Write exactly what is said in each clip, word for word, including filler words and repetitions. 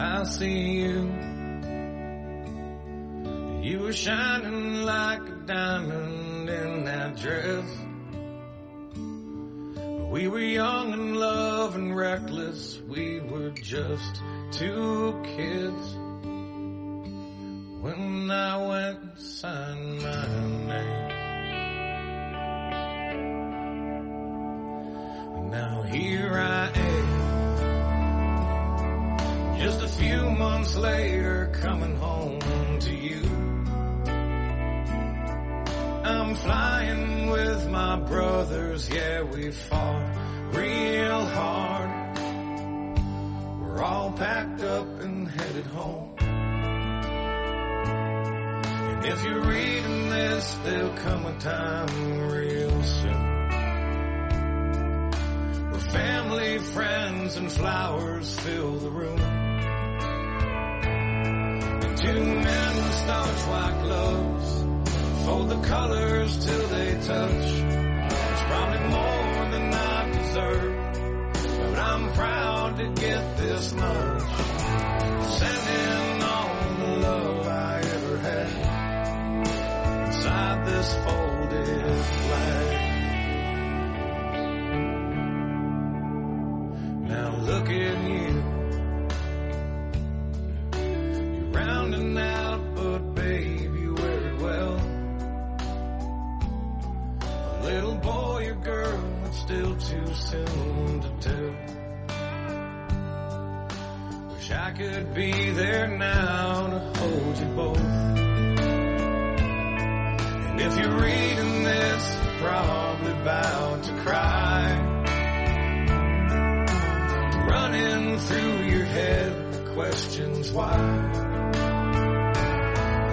I see you. You were shining like a diamond in that dress. We were young and love and reckless. We were just two kids. When I went and signed my name. Now here I am, just a few months later, coming home to you. I'm flying with my brothers, yeah, we fought real hard. We're all packed up and headed home. If you're reading this, there'll come a time real soon where family, friends, and flowers fill the room, and two men in starch white gloves fold the colors till they touch. It's probably more than I deserve, but I'm proud to get this much. Sending all the love I ever had inside this folded flag. Now look at you, you're rounding out, but babe, you wear it well. A little boy or girl, it's still too soon to tell. Wish I could be there now to hold you both. If you're reading this, you're probably about to cry. Running through your head the questions why.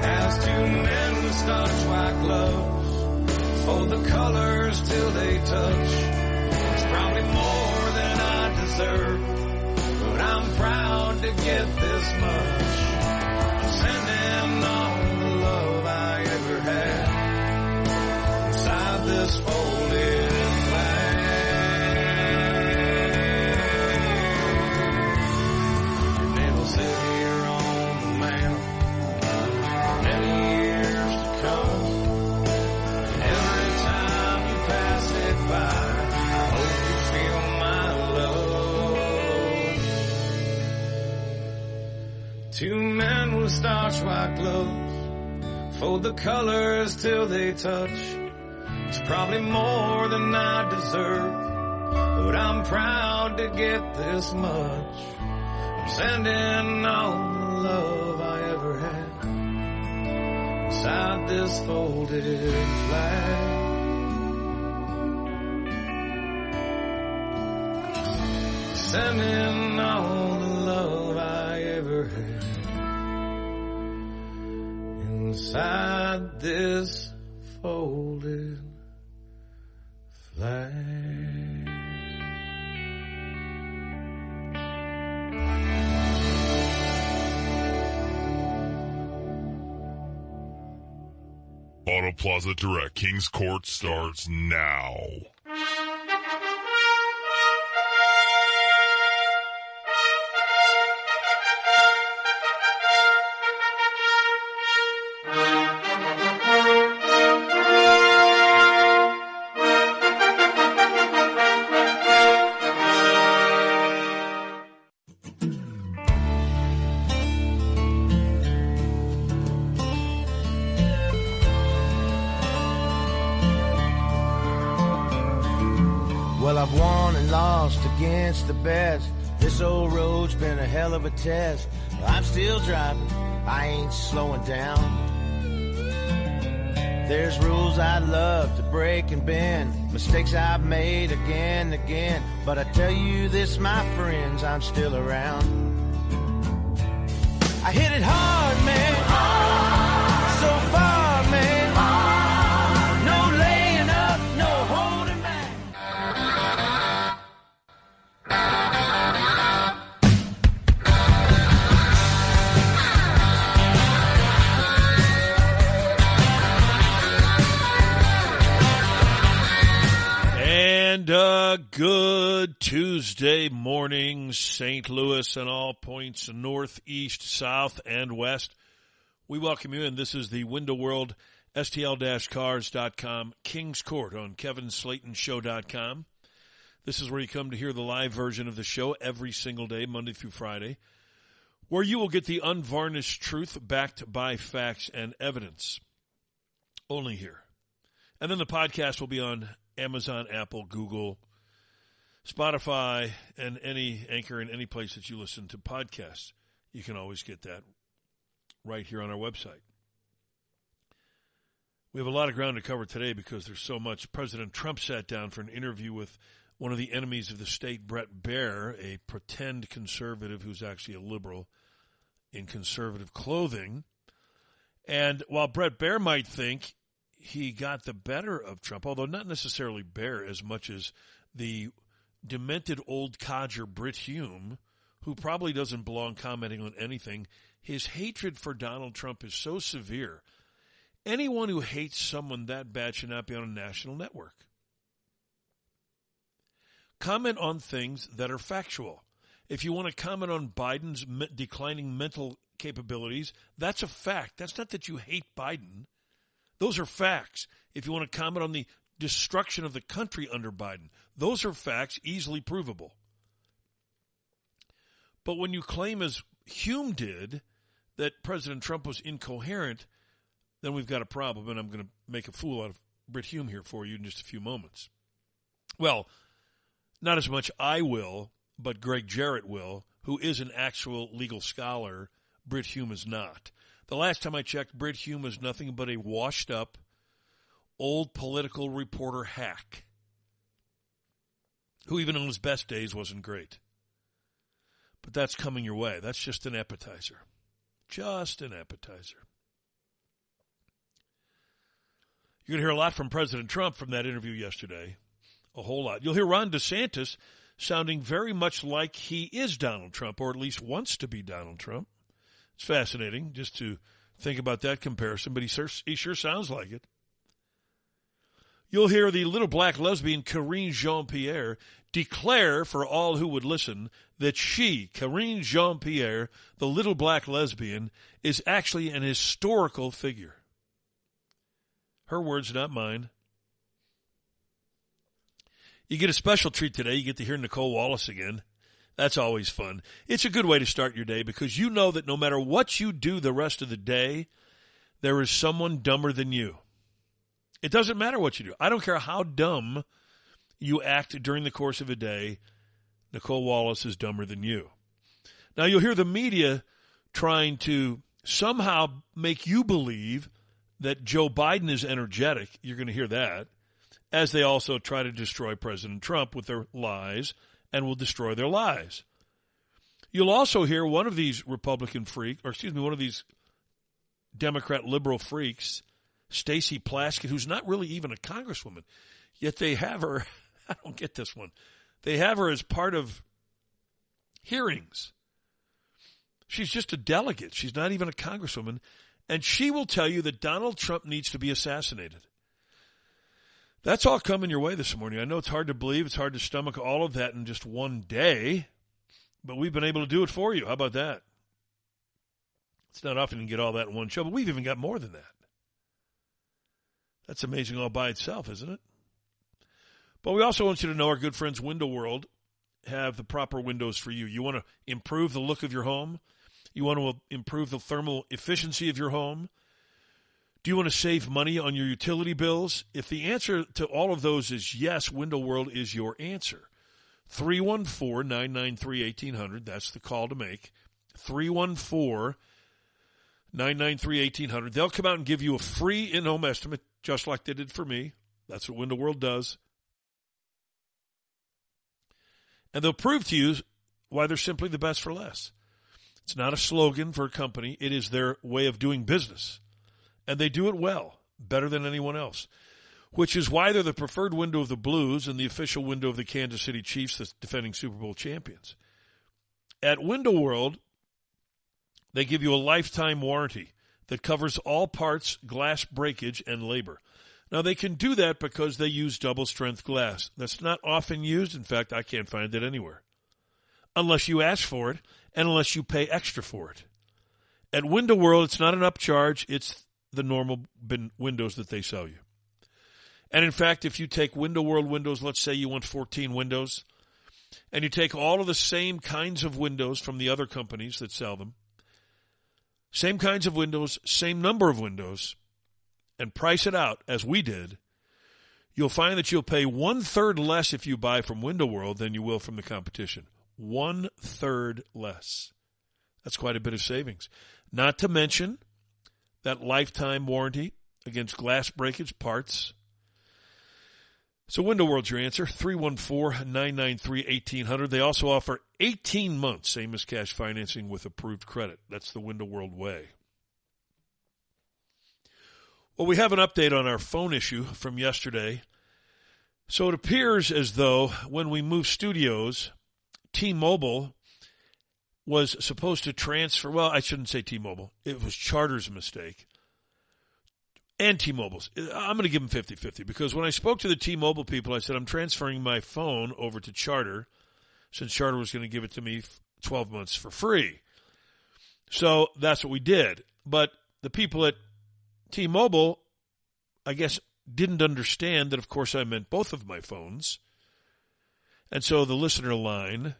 As two men with starch white gloves fold the colors till they touch. It's probably more than I deserve, but I'm proud to get this much. I'm sending all the love I ever had inside this folded flag. And it'll sit here on the mantle for many years to come. And every time you pass it by, I hope you feel my love. Two men with starch white gloves fold the colors till they touch. It's probably more than I deserve, but I'm proud to get this much. I'm sending all the love I ever had inside this folded flag. Sending all the love I ever had inside this folded flag. Life. Auto Plaza Direct, King's Court starts now. Against the best, this old road's been a hell of a test. I'm still driving, I ain't slowing down. There's rules I love to break and bend, mistakes I've made again and again, but I tell you this, my friends, I'm still around. I hit it hard, man, so far, man. Good. Good Tuesday morning, Saint Louis and all points north, east, south, and west. We welcome you, and this is the Window World, S T L dash cars dot com, King's Court on Kevin Slayton Show dot com. This is where you come to hear the live version of the show every single day, Monday through Friday, where you will get the unvarnished truth backed by facts and evidence. Only here. And then the podcast will be on Amazon, Apple, Google, Spotify, and any anchor in any place that you listen to podcasts. You can always get that right here on our website. We have a lot of ground to cover today because there's so much. President Trump sat down for an interview with one of the enemies of the state, Bret Baier, a pretend conservative who's actually a liberal in conservative clothing. And while Bret Baier might think he got the better of Trump, although not necessarily Baier as much as the demented old codger Brit Hume, who probably doesn't belong commenting on anything. His hatred for Donald Trump is so severe. Anyone who hates someone that bad should not be on a national network. Comment on things that are factual. If you want to comment on Biden's me- declining mental capabilities, that's a fact. That's not that you hate Biden. Those are facts. If you want to comment on the destruction of the country under Biden, those are facts, easily provable. But when you claim, as Hume did, that President Trump was incoherent, then we've got a problem, and I'm going to make a fool out of Brit Hume here for you in just a few moments. Well, not as much I will, but Greg Jarrett will, who is an actual legal scholar. Brit Hume is not. The last time I checked, Brit Hume is nothing but a washed-up, old political reporter hack who even on his best days wasn't great. But that's coming your way. That's just an appetizer. Just an appetizer. You're going to hear a lot from President Trump from that interview yesterday. A whole lot. You'll hear Ron DeSantis sounding very much like he is Donald Trump, or at least wants to be Donald Trump. It's fascinating just to think about that comparison, but he sure, he sure sounds like it. You'll hear the little black lesbian Karine Jean-Pierre declare for all who would listen that she, Karine Jean-Pierre, the little black lesbian, is actually an historical figure. Her words, not mine. You get a special treat today. You get to hear Nicole Wallace again. That's always fun. It's a good way to start your day because you know that no matter what you do the rest of the day, there is someone dumber than you. It doesn't matter what you do. I don't care how dumb you act during the course of a day. Nicole Wallace is dumber than you. Now, you'll hear the media trying to somehow make you believe that Joe Biden is energetic. You're going to hear that, as they also try to destroy President Trump with their lies and will destroy their lies. You'll also hear one of these Republican freaks, or excuse me, one of these Democrat liberal freaks, Stacey Plaskett, who's not really even a congresswoman, yet they have her, I don't get this one, they have her as part of hearings. She's just a delegate. She's not even a congresswoman. And she will tell you that Donald Trump needs to be assassinated. That's all coming your way this morning. I know it's hard to believe. It's hard to stomach all of that in just one day. But we've been able to do it for you. How about that? It's not often you can get all that in one show, but we've even got more than that. That's amazing all by itself, isn't it? But we also want you to know our good friends Window World have the proper windows for you. You want to improve the look of your home? You want to improve the thermal efficiency of your home? Do you want to save money on your utility bills? If the answer to all of those is yes, Window World is your answer. three one four, nine nine three, one eight zero zero, that's the call to make. three one four, nine nine three, one eight zero zero. They'll come out and give you a free in-home estimate, just like they did for me. That's what Window World does. And they'll prove to you why they're simply the best for less. It's not a slogan for a company. It is their way of doing business. And they do it well, better than anyone else, which is why they're the preferred window of the Blues and the official window of the Kansas City Chiefs, the defending Super Bowl champions. At Window World, they give you a lifetime warranty that covers all parts, glass breakage, and labor. Now, they can do that because they use double-strength glass. That's not often used. In fact, I can't find it anywhere, unless you ask for it and unless you pay extra for it. At Window World, it's not an upcharge. It's the normal bin windows that they sell you. And, in fact, if you take Window World windows, let's say you want fourteen windows, and you take all of the same kinds of windows from the other companies that sell them, same kinds of windows, same number of windows, and price it out as we did, you'll find that you'll pay one-third less if you buy from Window World than you will from the competition. One-third less. That's quite a bit of savings. Not to mention that lifetime warranty against glass breakage parts. So Window World's your answer, three one four, nine nine three, eighteen hundred. They also offer eighteen months, same as cash financing with approved credit. That's the Window World way. Well, we have an update on our phone issue from yesterday. So it appears as though when we moved studios, T-Mobile was supposed to transfer, well, I shouldn't say T-Mobile. It was Charter's mistake. And T-Mobile's. I'm going to give them fifty-fifty because when I spoke to the T-Mobile people, I said, I'm transferring my phone over to Charter since Charter was going to give it to me twelve months for free. So that's what we did. But the people at T-Mobile, I guess, didn't understand that, of course, I meant both of my phones. And so the listener line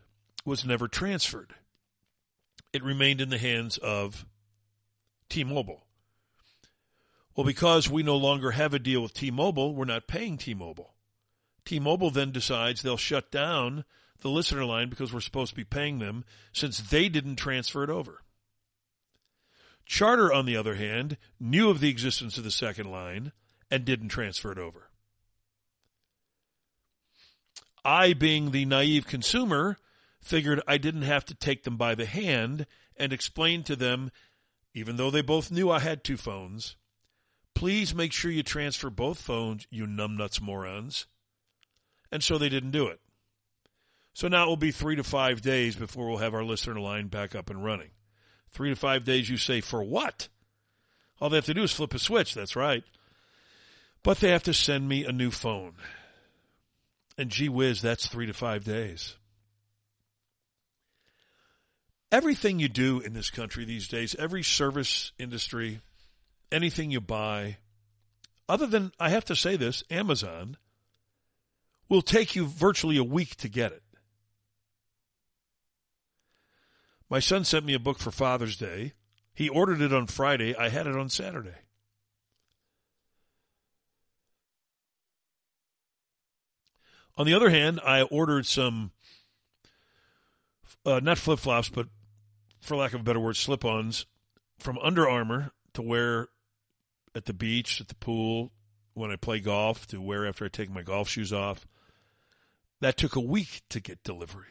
was never transferred. It remained in the hands of T-Mobile. Well, because we no longer have a deal with T-Mobile, we're not paying T-Mobile. T-Mobile then decides they'll shut down the listener line because we're supposed to be paying them since they didn't transfer it over. Charter, on the other hand, knew of the existence of the second line and didn't transfer it over. I, being the naive consumer, figured I didn't have to take them by the hand and explain to them, even though they both knew I had two phones, please make sure you transfer both phones, you numbnuts morons. And so they didn't do it. So now it will be three to five days before we'll have our listener line back up and running. Three to five days, you say, for what? All they have to do is flip a switch, that's right. But they have to send me a new phone. And gee whiz, that's three to five days. Everything you do in this country these days, every service industry, anything you buy, other than, I have to say this, Amazon, will take you virtually a week to get it. My son sent me a book for Father's Day. He ordered it on Friday. I had it on Saturday. On the other hand, I ordered some, uh, not flip-flops, but for lack of a better word, slip-ons from Under Armour to wear at the beach, at the pool, when I play golf, to wear after I take my golf shoes off. That took a week to get delivery.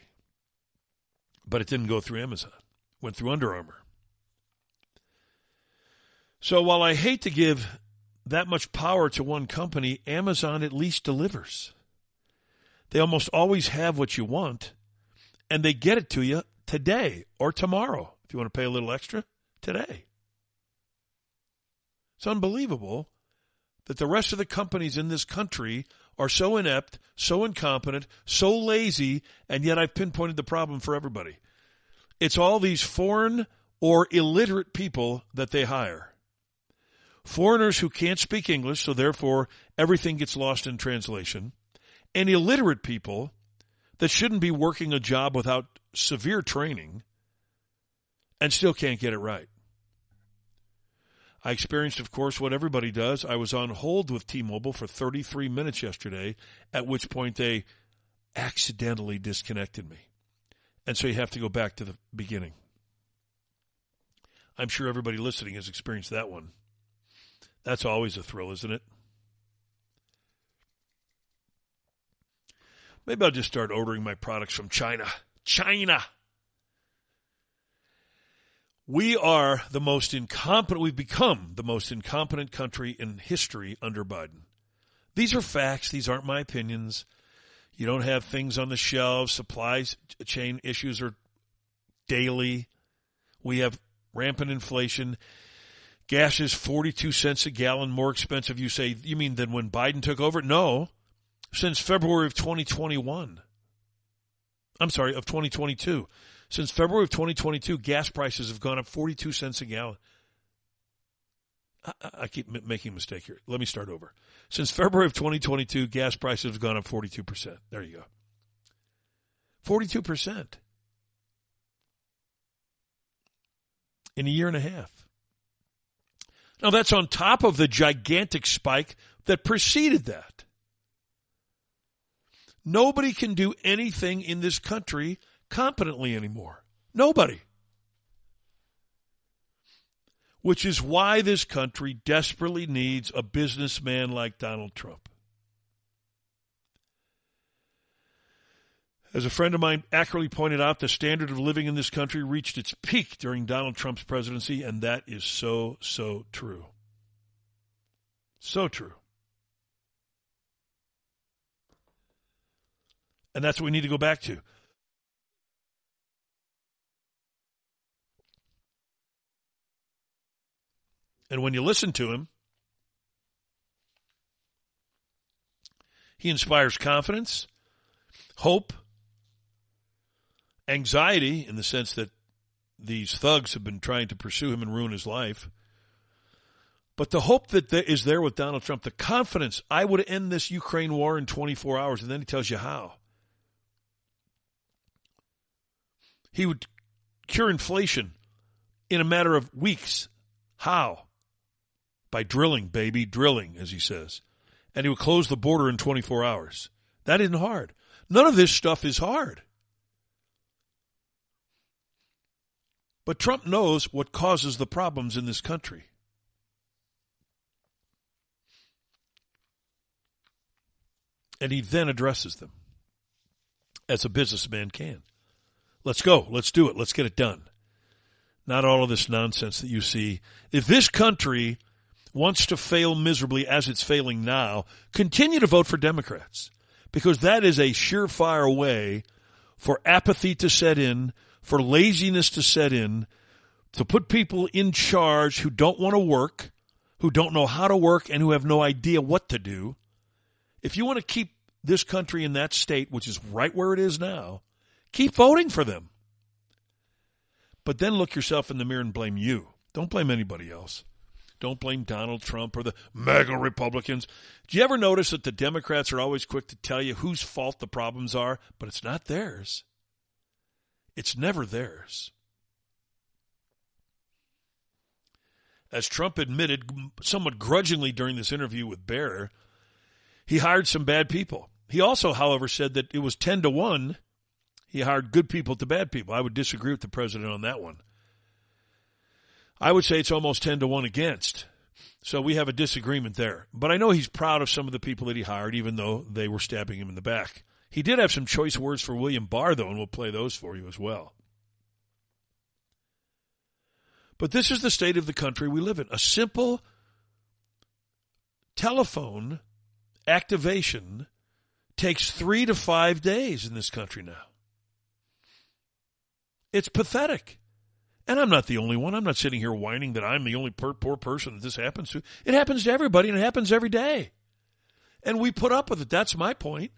But it didn't go through Amazon. It went through Under Armour. So while I hate to give that much power to one company, Amazon at least delivers. They almost always have what you want, and they get it to you today or tomorrow. If you want to pay a little extra, today. It's unbelievable that the rest of the companies in this country are so inept, so incompetent, so lazy, and yet I've pinpointed the problem for everybody. It's all these foreign or illiterate people that they hire. Foreigners who can't speak English, so therefore everything gets lost in translation, and illiterate people that shouldn't be working a job without severe training and still can't get it right. I experienced, of course, what everybody does. I was on hold with T-Mobile for thirty-three minutes yesterday, at which point they accidentally disconnected me. And so you have to go back to the beginning. I'm sure everybody listening has experienced that one. That's always a thrill, isn't it? Maybe I'll just start ordering my products from China. China! We are the most incompetent, we've become the most incompetent country in history under Biden. These are facts. These aren't my opinions. You don't have things on the shelves. Supply chain issues are daily. We have rampant inflation. Gas is forty-two cents a gallon more expensive, you say. You mean than when Biden took over? No, since February of twenty twenty-one. I'm sorry, of twenty twenty-two. Since February of twenty twenty-two, gas prices have gone up forty-two cents a gallon. I, I keep m- making a mistake here. Let me start over. Since February of twenty twenty-two, gas prices have gone up forty-two percent. There you go. forty-two percent. In a year and a half. Now, that's on top of the gigantic spike that preceded that. Nobody can do anything in this country competently anymore. Nobody. Which is why this country desperately needs a businessman like Donald Trump. As a friend of mine accurately pointed out, the standard of living in this country reached its peak during Donald Trump's presidency, and that is so, so true. So true. And that's what we need to go back to. And when you listen to him, he inspires confidence, hope, anxiety, in the sense that these thugs have been trying to pursue him and ruin his life. But the hope that is there with Donald Trump, the confidence, I would end this Ukraine war in twenty-four hours, and then he tells you how. He would cure inflation in a matter of weeks. How? By drilling, baby, drilling, as he says. And he would close the border in twenty-four hours. That isn't hard. None of this stuff is hard. But Trump knows what causes the problems in this country. And he then addresses them as a businessman can. Let's go. Let's do it. Let's get it done. Not all of this nonsense that you see. If this country wants to fail miserably as it's failing now, continue to vote for Democrats, because that is a surefire way for apathy to set in, for laziness to set in, to put people in charge who don't want to work, who don't know how to work, and who have no idea what to do. If you want to keep this country in that state, which is right where it is now, keep voting for them. But then look yourself in the mirror and blame you. Don't blame anybody else. Don't blame Donald Trump or the MAGA Republicans. Do you ever notice that the Democrats are always quick to tell you whose fault the problems are, but it's not theirs? It's never theirs. As Trump admitted somewhat grudgingly during this interview with Baier, he hired some bad people. He also, however, said that it was ten to one. He hired good people to bad people. I would disagree with the president on that one. I would say it's almost ten to one against. So we have a disagreement there. But I know he's proud of some of the people that he hired, even though they were stabbing him in the back. He did have some choice words for William Barr, though, and we'll play those for you as well. But this is the state of the country we live in. A simple telephone activation takes three to five days in this country now. It's pathetic. And I'm not the only one. I'm not sitting here whining that I'm the only poor, poor person that this happens to. It happens to everybody, and it happens every day. And we put up with it. That's my point.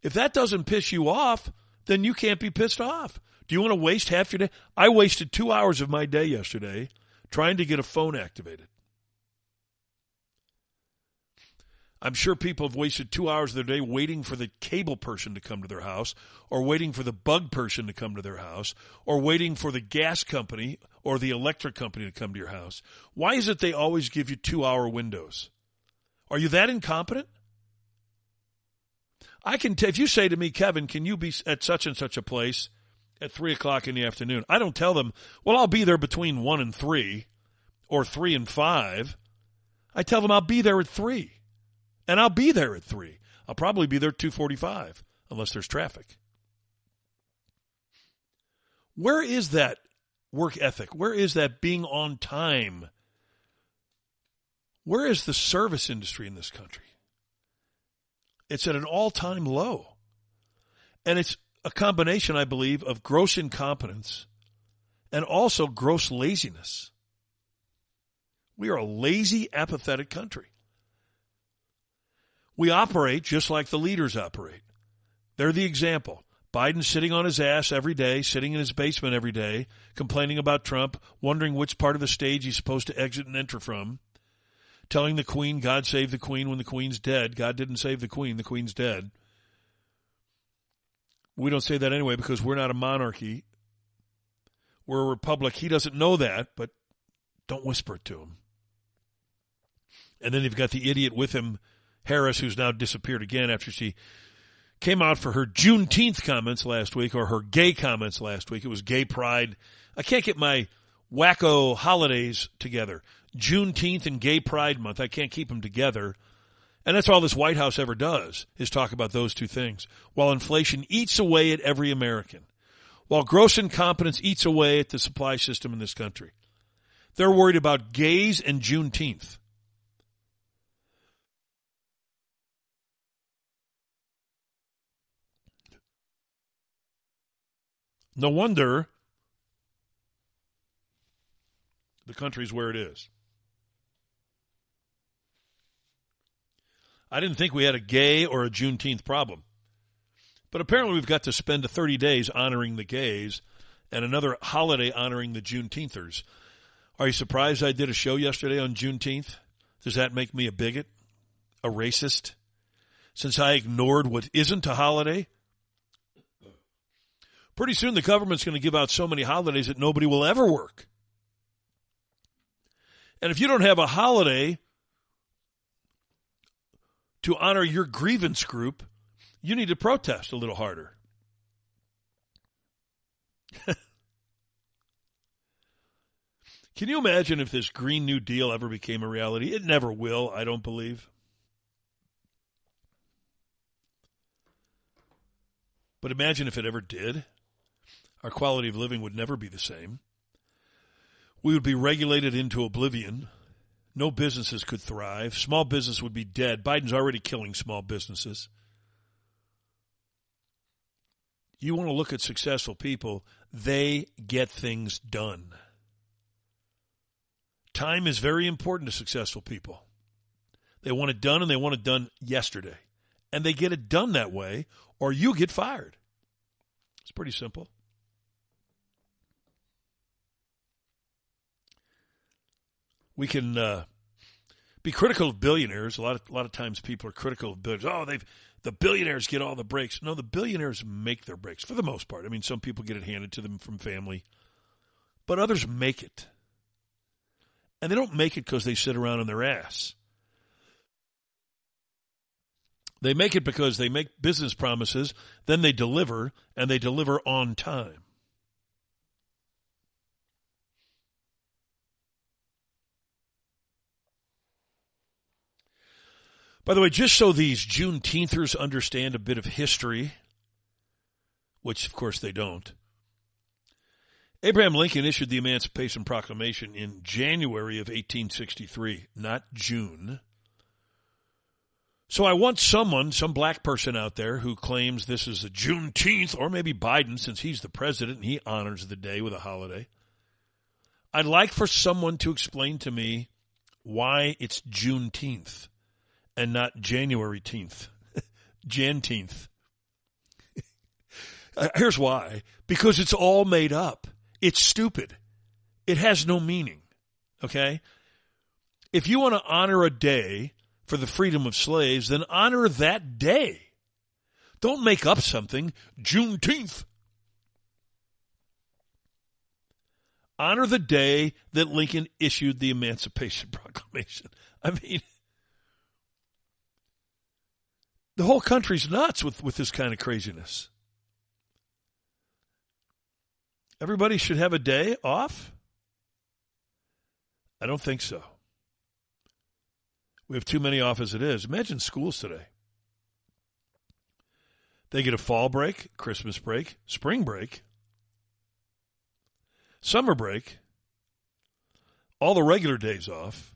If that doesn't piss you off, then you can't be pissed off. Do you want to waste half your day? I wasted two hours of my day yesterday trying to get a phone activated. I'm sure people have wasted two hours of their day waiting for the cable person to come to their house, or waiting for the bug person to come to their house, or waiting for the gas company or the electric company to come to your house. Why is it they always give you two-hour windows? Are you that incompetent? I can t- if you say to me, Kevin, can you be at such and such a place at three o'clock in the afternoon? I don't tell them, well, I'll be there between one and three or three and five. I tell them I'll be there at three, and I'll be there at three. I'll probably be there at two forty-five unless there's traffic. Where is that work ethic? Where is that being on time? Where is the service industry in this country? It's at an all-time low. And it's a combination, I believe, of gross incompetence and also gross laziness. We are a lazy, apathetic country. We operate just like the leaders operate. They're the example. Biden's sitting on his ass every day, sitting in his basement every day, complaining about Trump, wondering which part of the stage he's supposed to exit and enter from, telling the Queen, God save the Queen when the Queen's dead. God didn't save the Queen. The Queen's dead. We don't say that anyway because we're not a monarchy. We're a republic. He doesn't know that, but don't whisper it to him. And then you've got the idiot with him, Harris, who's now disappeared again after she came out for her Juneteenth comments last week, or her gay comments last week. It was gay pride. I can't get my wacko holidays together. Juneteenth and gay pride month. I can't keep them together. And that's all this White House ever does, is talk about those two things. While inflation eats away at every American. While gross incompetence eats away at the supply system in this country. They're worried about gays and Juneteenth. No wonder the country's where it is. I didn't think we had a gay or a Juneteenth problem. But apparently we've got to spend thirty days honoring the gays and another holiday honoring the Juneteenthers. Are you surprised I did a show yesterday on Juneteenth? Does that make me a bigot? A racist? Since I ignored what isn't a holiday? Pretty soon the government's going to give out so many holidays that nobody will ever work. And if you don't have a holiday to honor your grievance group, you need to protest a little harder. Can you imagine if this Green New Deal ever became a reality? It never will, I don't believe. But imagine if it ever did. Our quality of living would never be the same. We would be regulated into oblivion. No businesses could thrive. Small business would be dead. Biden's already killing small businesses. You want to look at successful people, they get things done. Time is very important to successful people. They want it done, and they want it done yesterday. And they get it done that way, or you get fired. It's pretty simple. We can uh, be critical of billionaires. A lot of, a lot of times people are critical of billionaires. Oh, they've the billionaires get all the breaks. No, the billionaires make their breaks for the most part. I mean, some people get it handed to them from family, but others make it. And they don't make it because they sit around on their ass. They make it because they make business promises, then they deliver, and they deliver on time. By the way, just so these Juneteenthers understand a bit of history, which of course they don't, Abraham Lincoln issued the Emancipation Proclamation in January of eighteen sixty-three, not June. So I want someone, some black person out there who claims this is a Juneteenth, or maybe Biden, since he's the president and he honors the day with a holiday. I'd like for someone to explain to me why it's Juneteenth. And not January tenth, Jan tenth. Here's why. Because it's all made up. It's stupid. It has no meaning, okay? If you want to honor a day for the freedom of slaves, then honor that day. Don't make up something, Juneteenth. Honor the day that Lincoln issued the Emancipation Proclamation. I mean... The whole country's nuts with, with this kind of craziness. Everybody should have a day off? I don't think so. We have too many off as it is. Imagine schools today. They get a fall break, Christmas break, spring break, summer break, all the regular days off.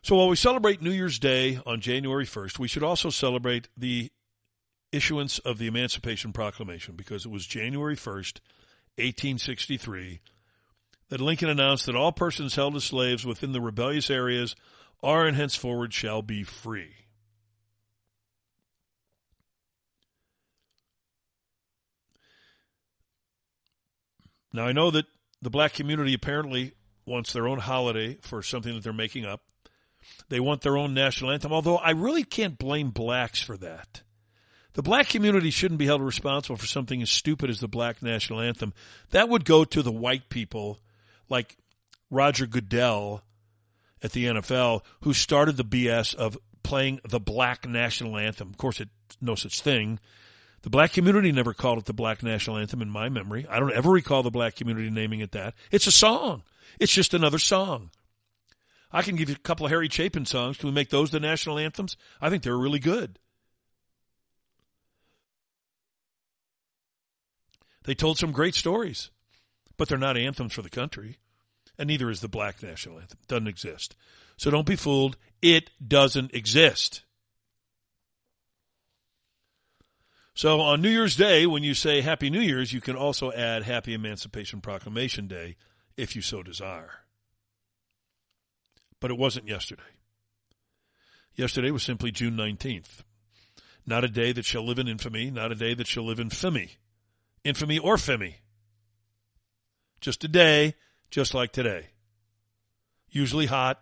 So while we celebrate New Year's Day on January first, we should also celebrate the issuance of the Emancipation Proclamation, because it was January first, eighteen sixty-three, that Lincoln announced that all persons held as slaves within the rebellious areas are and henceforward shall be free. Now, I know that the black community apparently wants their own holiday for something that they're making up. They want their own national anthem, although I really can't blame blacks for that. The black community shouldn't be held responsible for something as stupid as the black national anthem. That would go to the white people like Roger Goodell at the N F L, who started the B S of playing the black national anthem. Of course, it's no such thing. The black community never called it the black national anthem in my memory. I don't ever recall the black community naming it that. It's a song. It's just another song. I can give you a couple of Harry Chapin songs. Can we make those the national anthems? I think they're really good. They told some great stories, but they're not anthems for the country, and neither is the black national anthem. It doesn't exist. So don't be fooled. It doesn't exist. So on New Year's Day, when you say Happy New Year's, you can also add Happy Emancipation Proclamation Day if you so desire. But it wasn't yesterday. Yesterday was simply June nineteenth. Not a day that shall live in infamy, not a day that shall live in fimy. Infamy or fimy. Just a day, just like today. Usually hot,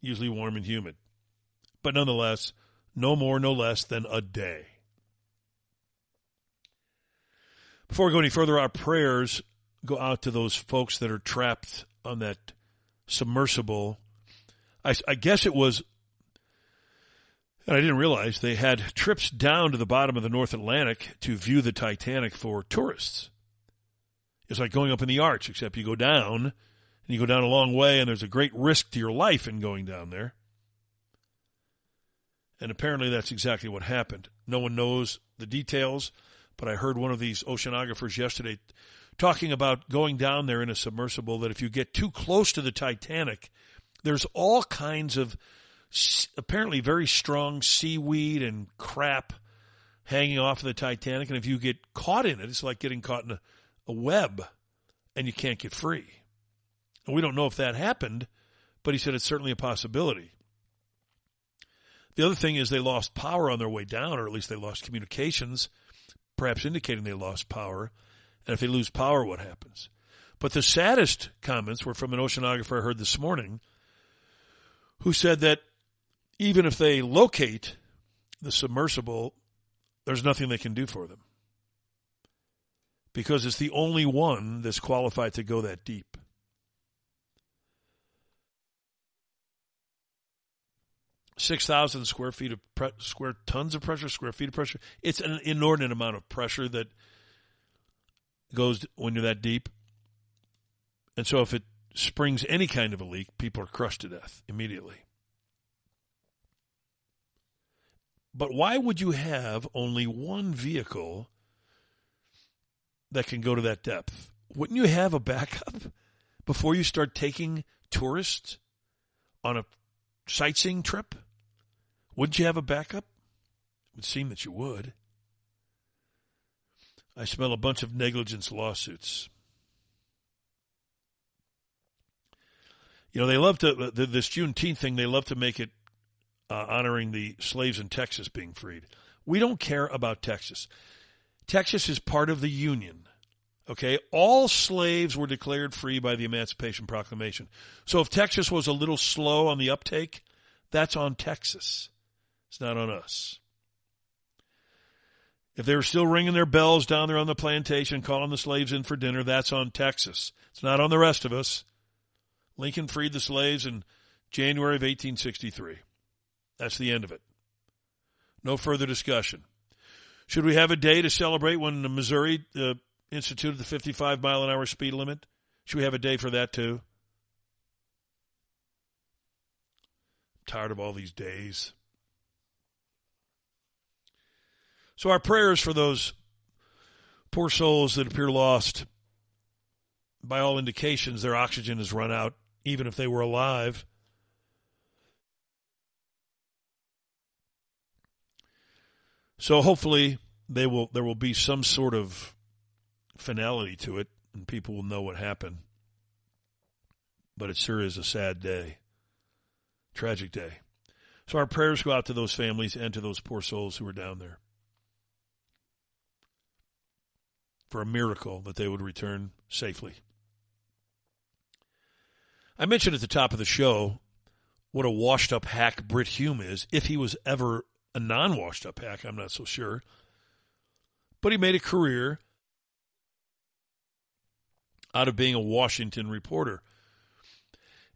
usually warm and humid. But nonetheless, no more, no less than a day. Before we go any further, our prayers go out to those folks that are trapped on that submersible. I, I guess it was, and I didn't realize, they had trips down to the bottom of the North Atlantic to view the Titanic for tourists. It's like going up in the arch, except you go down, and you go down a long way, and there's a great risk to your life in going down there. And apparently that's exactly what happened. No one knows the details, but I heard one of these oceanographers yesterday talking about going down there in a submersible, that if you get too close to the Titanic, there's all kinds of apparently very strong seaweed and crap hanging off of the Titanic. And if you get caught in it, it's like getting caught in a, a web, and you can't get free. And we don't know if that happened, but he said it's certainly a possibility. The other thing is they lost power on their way down, or at least they lost communications, perhaps indicating they lost power. And if they lose power, what happens? But the saddest comments were from an oceanographer I heard this morning, who said that even if they locate the submersible, there's nothing they can do for them, because it's the only one that's qualified to go that deep. six thousand square feet of pre- square tons of pressure, square feet of pressure. It's an inordinate amount of pressure that goes when you're that deep. And so if it springs any kind of a leak, people are crushed to death immediately. But why would you have only one vehicle that can go to that depth? Wouldn't you have a backup before you start taking tourists on a sightseeing trip? Wouldn't you have a backup? It would seem that you would. I smell a bunch of negligence lawsuits. You know, they love to, this Juneteenth thing, they love to make it uh, honoring the slaves in Texas being freed. We don't care about Texas. Texas is part of the Union, okay? All slaves were declared free by the Emancipation Proclamation. So if Texas was a little slow on the uptake, that's on Texas. It's not on us. If they were still ringing their bells down there on the plantation, calling the slaves in for dinner, that's on Texas. It's not on the rest of us. Lincoln freed the slaves in January of eighteen sixty-three. That's the end of it. No further discussion. Should we have a day to celebrate when Missouri uh, instituted the fifty-five mile an hour speed limit? Should we have a day for that too? I'm tired of all these days. So our prayers for those poor souls that appear lost. By all indications, their oxygen has run out, even if they were alive. So hopefully they will. There will be some sort of finality to it, and people will know what happened. But it sure is a sad day, tragic day. So our prayers go out to those families and to those poor souls who are down there. For a miracle that they would return safely. I mentioned at the top of the show what a washed-up hack Brit Hume is. If he was ever a non-washed-up hack, I'm not so sure. But he made a career out of being a Washington reporter.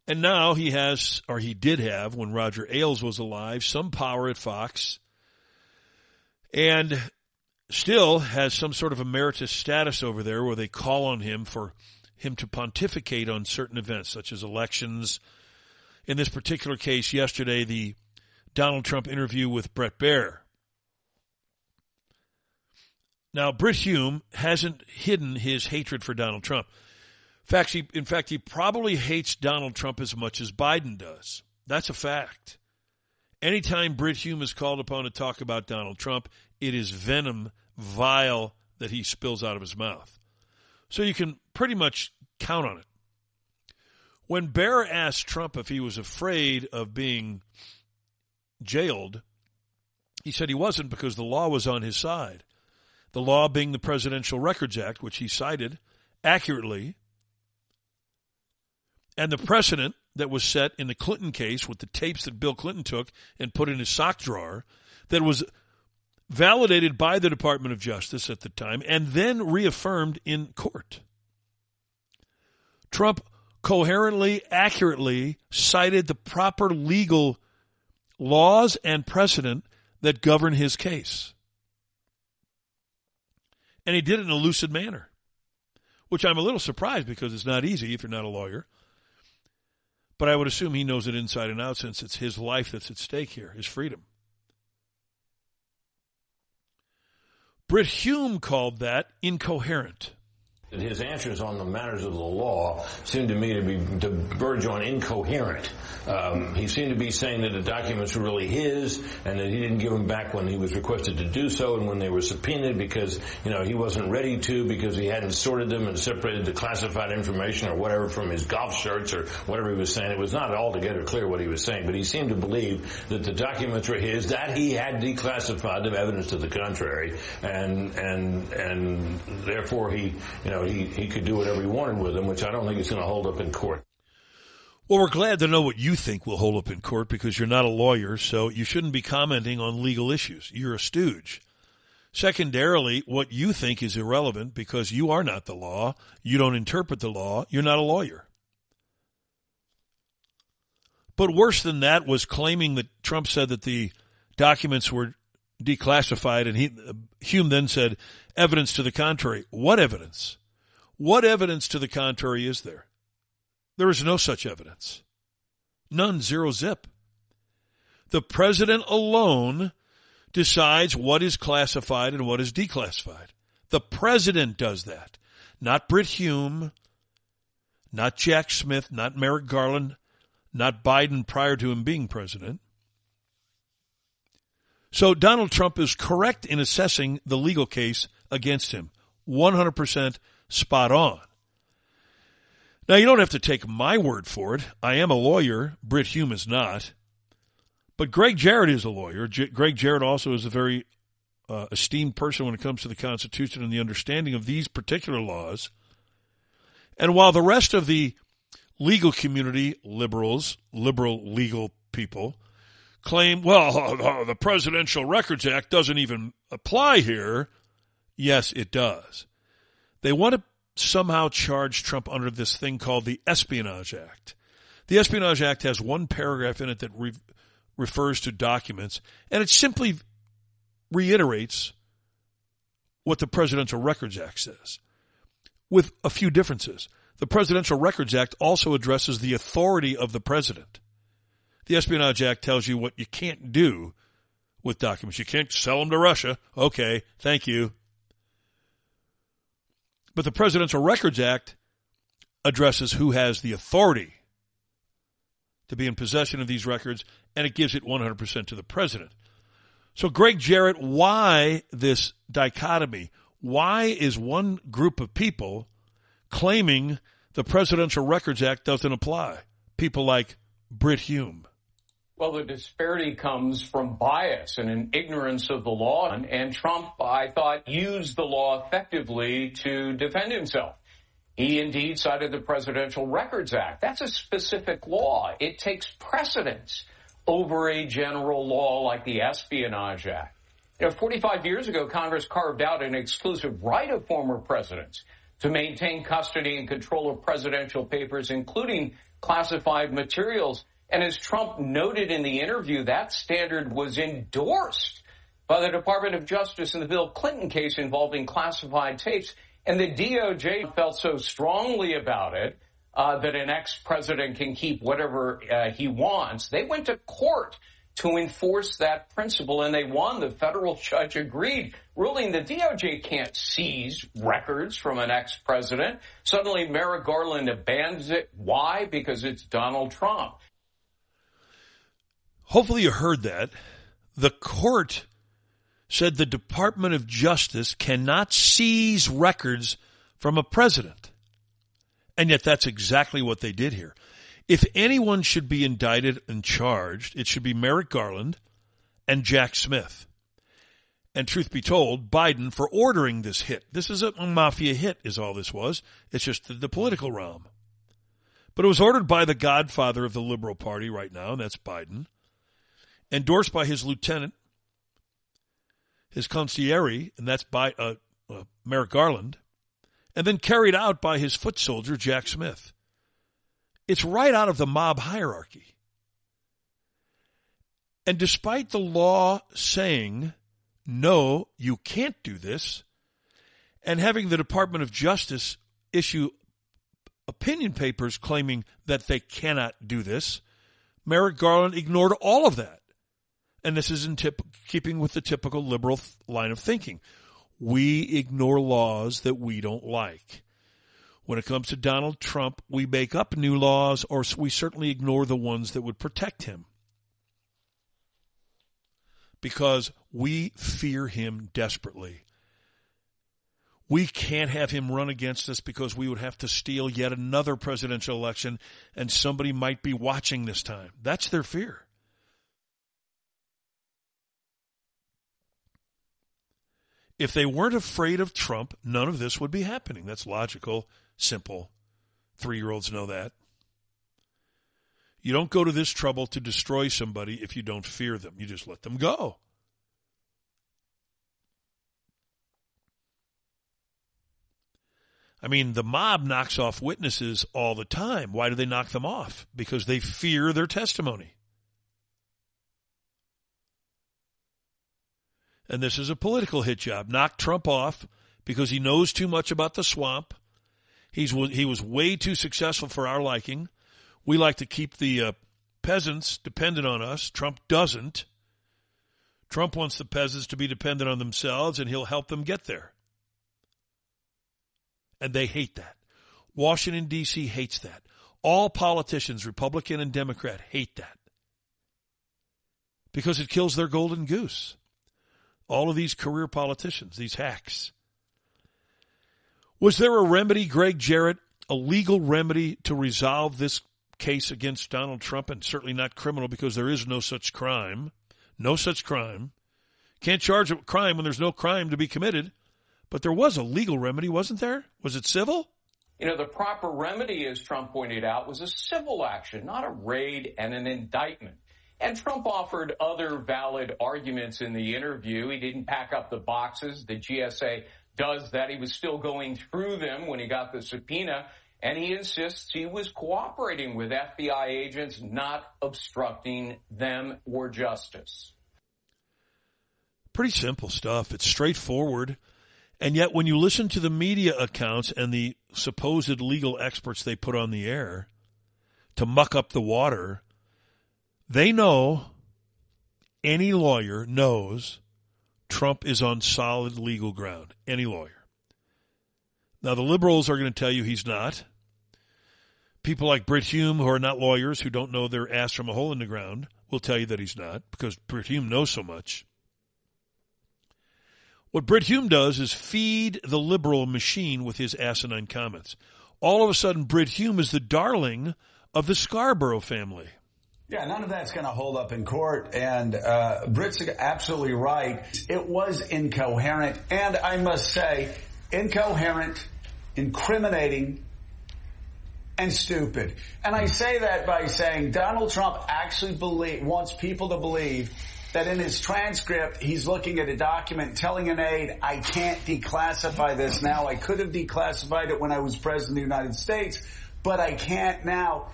And now he has, or he did have, when Roger Ailes was alive, some power at Fox. And still has some sort of emeritus status over there where they call on him for him to pontificate on certain events, such as elections. In this particular case yesterday, the Donald Trump interview with Bret Baier. Now, Brit Hume hasn't hidden his hatred for Donald Trump. In fact, he, in fact, he probably hates Donald Trump as much as Biden does. That's a fact. Anytime Brit Hume is called upon to talk about Donald Trump, it is venom, vile, that he spills out of his mouth. So you can pretty much count on it. When Baier asked Trump if he was afraid of being jailed, he said he wasn't because the law was on his side. The law being the Presidential Records Act, which he cited accurately, and the precedent that was set in the Clinton case with the tapes that Bill Clinton took and put in his sock drawer that was validated by the Department of Justice at the time and then reaffirmed in court. Trump coherently, accurately cited the proper legal laws and precedent that govern his case. And he did it in a lucid manner, which I'm a little surprised because it's not easy if you're not a lawyer. But I would assume he knows it inside and out since it's his life that's at stake here, his freedom. Brit Hume called that incoherent. His answers on the matters of the law seem to me to be to verge on incoherent. Um, he seemed to be saying that the documents were really his and that he didn't give them back when he was requested to do so and when they were subpoenaed because, you know, he wasn't ready to because he hadn't sorted them and separated the classified information or whatever from his golf shirts or whatever he was saying. It was not altogether clear what he was saying, but he seemed to believe that the documents were his, that he had declassified them, evidence to the contrary, and, and, and therefore he, you know, He, he could do whatever he wanted with them, which I don't think is going to hold up in court. Well, we're glad to know what you think will hold up in court because you're not a lawyer, so you shouldn't be commenting on legal issues. You're a stooge. Secondarily, what you think is irrelevant because you are not the law. You don't interpret the law. You're not a lawyer. But worse than that was claiming that Trump said that the documents were declassified, and he, Hume then said, evidence to the contrary. What evidence? What evidence to the contrary is there? There is no such evidence. None, zero zip. The president alone decides what is classified and what is declassified. The president does that. Not Brit Hume, not Jack Smith, not Merrick Garland, not Biden prior to him being president. So Donald Trump is correct in assessing the legal case against him. one hundred percent spot on. Now, you don't have to take my word for it. I am a lawyer. Brit Hume is not. But Greg Jarrett is a lawyer. J- Greg Jarrett also is a very uh, esteemed person when it comes to the Constitution and the understanding of these particular laws. And while the rest of the legal community, liberals, liberal legal people, claim, well, the Presidential Records Act doesn't even apply here. Yes, it does. They want to somehow charge Trump under this thing called the Espionage Act. The Espionage Act has one paragraph in it that re- refers to documents, and it simply reiterates what the Presidential Records Act says, with a few differences. The Presidential Records Act also addresses the authority of the president. The Espionage Act tells you what you can't do with documents. You can't sell them to Russia. Okay, thank you. But the Presidential Records Act addresses who has the authority to be in possession of these records, and it gives it one hundred percent to the president. So, Greg Jarrett, why this dichotomy? Why is one group of people claiming the Presidential Records Act doesn't apply? People like Brit Hume. Well, the disparity comes from bias and an ignorance of the law. And, and Trump, I thought, used the law effectively to defend himself. He indeed cited the Presidential Records Act. That's a specific law. It takes precedence over a general law like the Espionage Act. You know, forty-five years ago, Congress carved out an exclusive right of former presidents to maintain custody and control of presidential papers, including classified materials. And as Trump noted in the interview, that standard was endorsed by the Department of Justice in the Bill Clinton case involving classified tapes. And the D O J felt so strongly about it uh, that an ex-president can keep whatever uh, he wants. They went to court to enforce that principle, and they won. The federal judge agreed, ruling the D O J can't seize records from an ex-president. Suddenly, Merrick Garland abandons it. Why? Because it's Donald Trump. Hopefully you heard that. The court said the Department of Justice cannot seize records from a president. And yet that's exactly what they did here. If anyone should be indicted and charged, it should be Merrick Garland and Jack Smith. And truth be told, Biden for ordering this hit. This is a mafia hit is all this was. It's just the, the political realm. But it was ordered by the godfather of the Liberal Party right now, and that's Biden. Endorsed by his lieutenant, his concierge, and that's by uh, uh, Merrick Garland, and then carried out by his foot soldier, Jack Smith. It's right out of the mob hierarchy. And despite the law saying, no, you can't do this, and having the Department of Justice issue opinion papers claiming that they cannot do this, Merrick Garland ignored all of that. And this is in tip, keeping with the typical liberal th- line of thinking. We ignore laws that we don't like. When it comes to Donald Trump, we make up new laws, or we certainly ignore the ones that would protect him. Because we fear him desperately. We can't have him run against us because we would have to steal yet another presidential election, and somebody might be watching this time. That's their fear. If they weren't afraid of Trump, none of this would be happening. That's logical, simple. Three-year-olds know that. You don't go to this trouble to destroy somebody if you don't fear them. You just let them go. I mean, the mob knocks off witnesses all the time. Why do they knock them off? Because they fear their testimony. And this is a political hit job. Knock Trump off because he knows too much about the swamp. He's he was way too successful for our liking. We like to keep the uh, peasants dependent on us. Trump doesn't. Trump wants the peasants to be dependent on themselves, and he'll help them get there. And they hate that. Washington, D C hates that. All politicians, Republican and Democrat, hate that because it kills their golden goose. All of these career politicians, these hacks. Was there a remedy, Greg Jarrett, a legal remedy to resolve this case against Donald Trump? And certainly not criminal, because there is no such crime. No such crime. Can't charge a crime when there's no crime to be committed. But there was a legal remedy, wasn't there? Was it civil? You know, the proper remedy, as Trump pointed out, was a civil action, not a raid and an indictment. And Trump offered other valid arguments in the interview. He didn't pack up the boxes. The G S A does that. He was still going through them when he got the subpoena. And he insists he was cooperating with F B I agents, not obstructing them or justice. Pretty simple stuff. It's straightforward. And yet when you listen to the media accounts and the supposed legal experts they put on the air to muck up the water, they know, any lawyer knows, Trump is on solid legal ground. Any lawyer. Now, the liberals are going to tell you he's not. People like Brit Hume, who are not lawyers, who don't know their ass from a hole in the ground, will tell you that he's not, because Brit Hume knows so much. What Brit Hume does is feed the liberal machine with his asinine comments. All of a sudden, Brit Hume is the darling of the Scarborough family. Yeah, none of that's going to hold up in court, and uh Brit's absolutely right. It was incoherent, and I must say, incoherent, incriminating, and stupid. And I say that by saying Donald Trump actually believe, wants people to believe that in his transcript, he's looking at a document telling an aide, I can't declassify this now. I could have declassified it when I was president of the United States, but I can't now.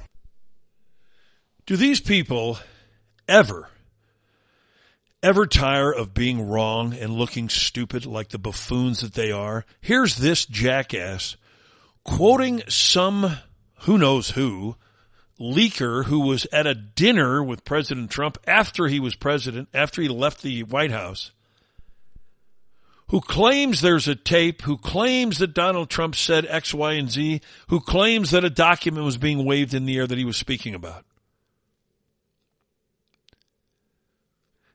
Do these people ever, ever tire of being wrong and looking stupid like the buffoons that they are? Here's this jackass quoting some who knows who leaker who was at a dinner with President Trump after he was president, after he left the White House, who claims there's a tape, who claims that Donald Trump said X, Y, and Z, who claims that a document was being waved in the air that he was speaking about.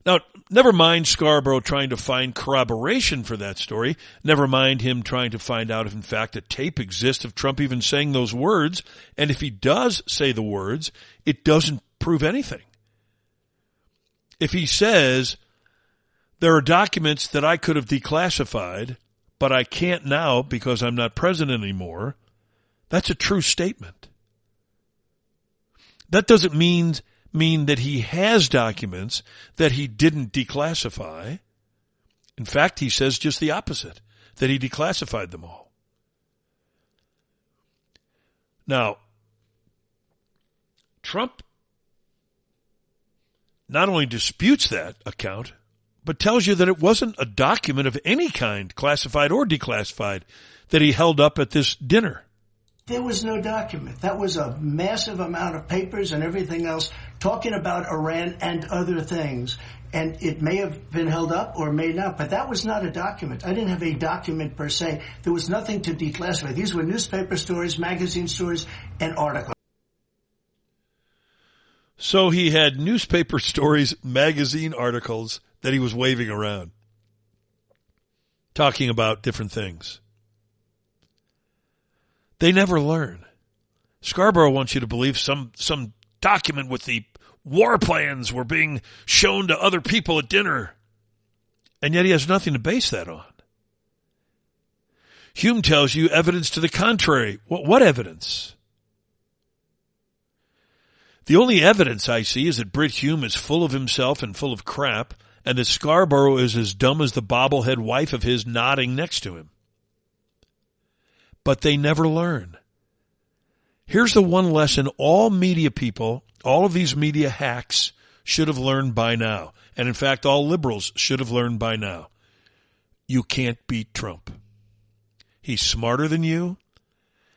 Now, never mind Scarborough trying to find corroboration for that story. Never mind him trying to find out if, in fact, a tape exists of Trump even saying those words. And if he does say the words, it doesn't prove anything. If he says, there are documents that I could have declassified, but I can't now because I'm not president anymore, that's a true statement. That doesn't mean... mean that he has documents that he didn't declassify. In fact, he says just the opposite, that he declassified them all. Now, Trump not only disputes that account, but tells you that it wasn't a document of any kind, classified or declassified, that he held up at this dinner. There was no document. That was a massive amount of papers and everything else talking about Iran and other things. And it may have been held up or may not, but that was not a document. I didn't have a document per se. There was nothing to declassify. These were newspaper stories, magazine stories, and articles. So he had newspaper stories, magazine articles that he was waving around, talking about different things. They never learn. Scarborough wants you to believe some some document with the war plans were being shown to other people at dinner. And yet he has nothing to base that on. Hume tells you evidence to the contrary. What, what evidence? The only evidence I see is that Brit Hume is full of himself and full of crap, and that Scarborough is as dumb as the bobblehead wife of his nodding next to him. But they never learn. Here's the one lesson all media people, all of these media hacks should have learned by now. And in fact, all liberals should have learned by now. You can't beat Trump. He's smarter than you.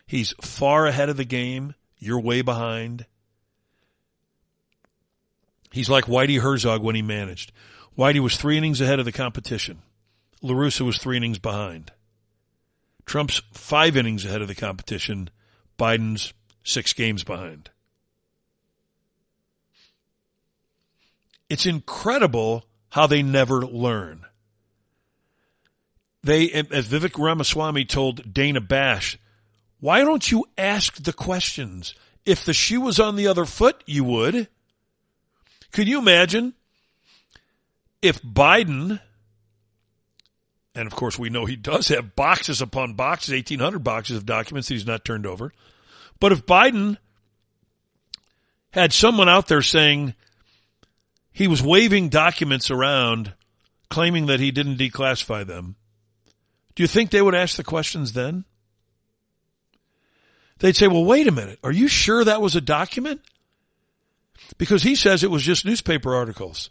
He's far ahead of the game. You're way behind. He's like Whitey Herzog when he managed. Whitey was three innings ahead of the competition. La Russa was three innings behind. Trump's five innings ahead of the competition. Biden's six games behind. It's incredible how they never learn. They, as Vivek Ramaswamy told Dana Bash, why don't you ask the questions? If the shoe was on the other foot, you would. Could you imagine if Biden... And, of course, we know he does have boxes upon boxes, eighteen hundred boxes of documents that he's not turned over. But if Biden had someone out there saying he was waving documents around, claiming that he didn't declassify them, do you think they would ask the questions then? They'd say, well, wait a minute. Are you sure that was a document? Because he says it was just newspaper articles.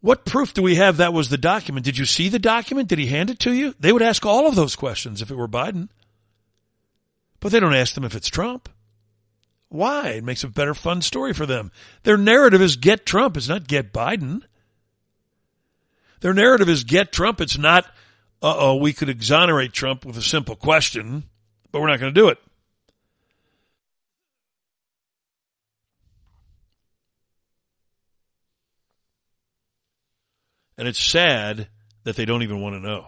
What proof do we have that was the document? Did you see the document? Did he hand it to you? They would ask all of those questions if it were Biden. But they don't ask them if it's Trump. Why? It makes a better fun story for them. Their narrative is get Trump. It's not get Biden. Their narrative is get Trump. It's not, uh-oh, we could exonerate Trump with a simple question, but we're not going to do it. And it's sad that they don't even want to know.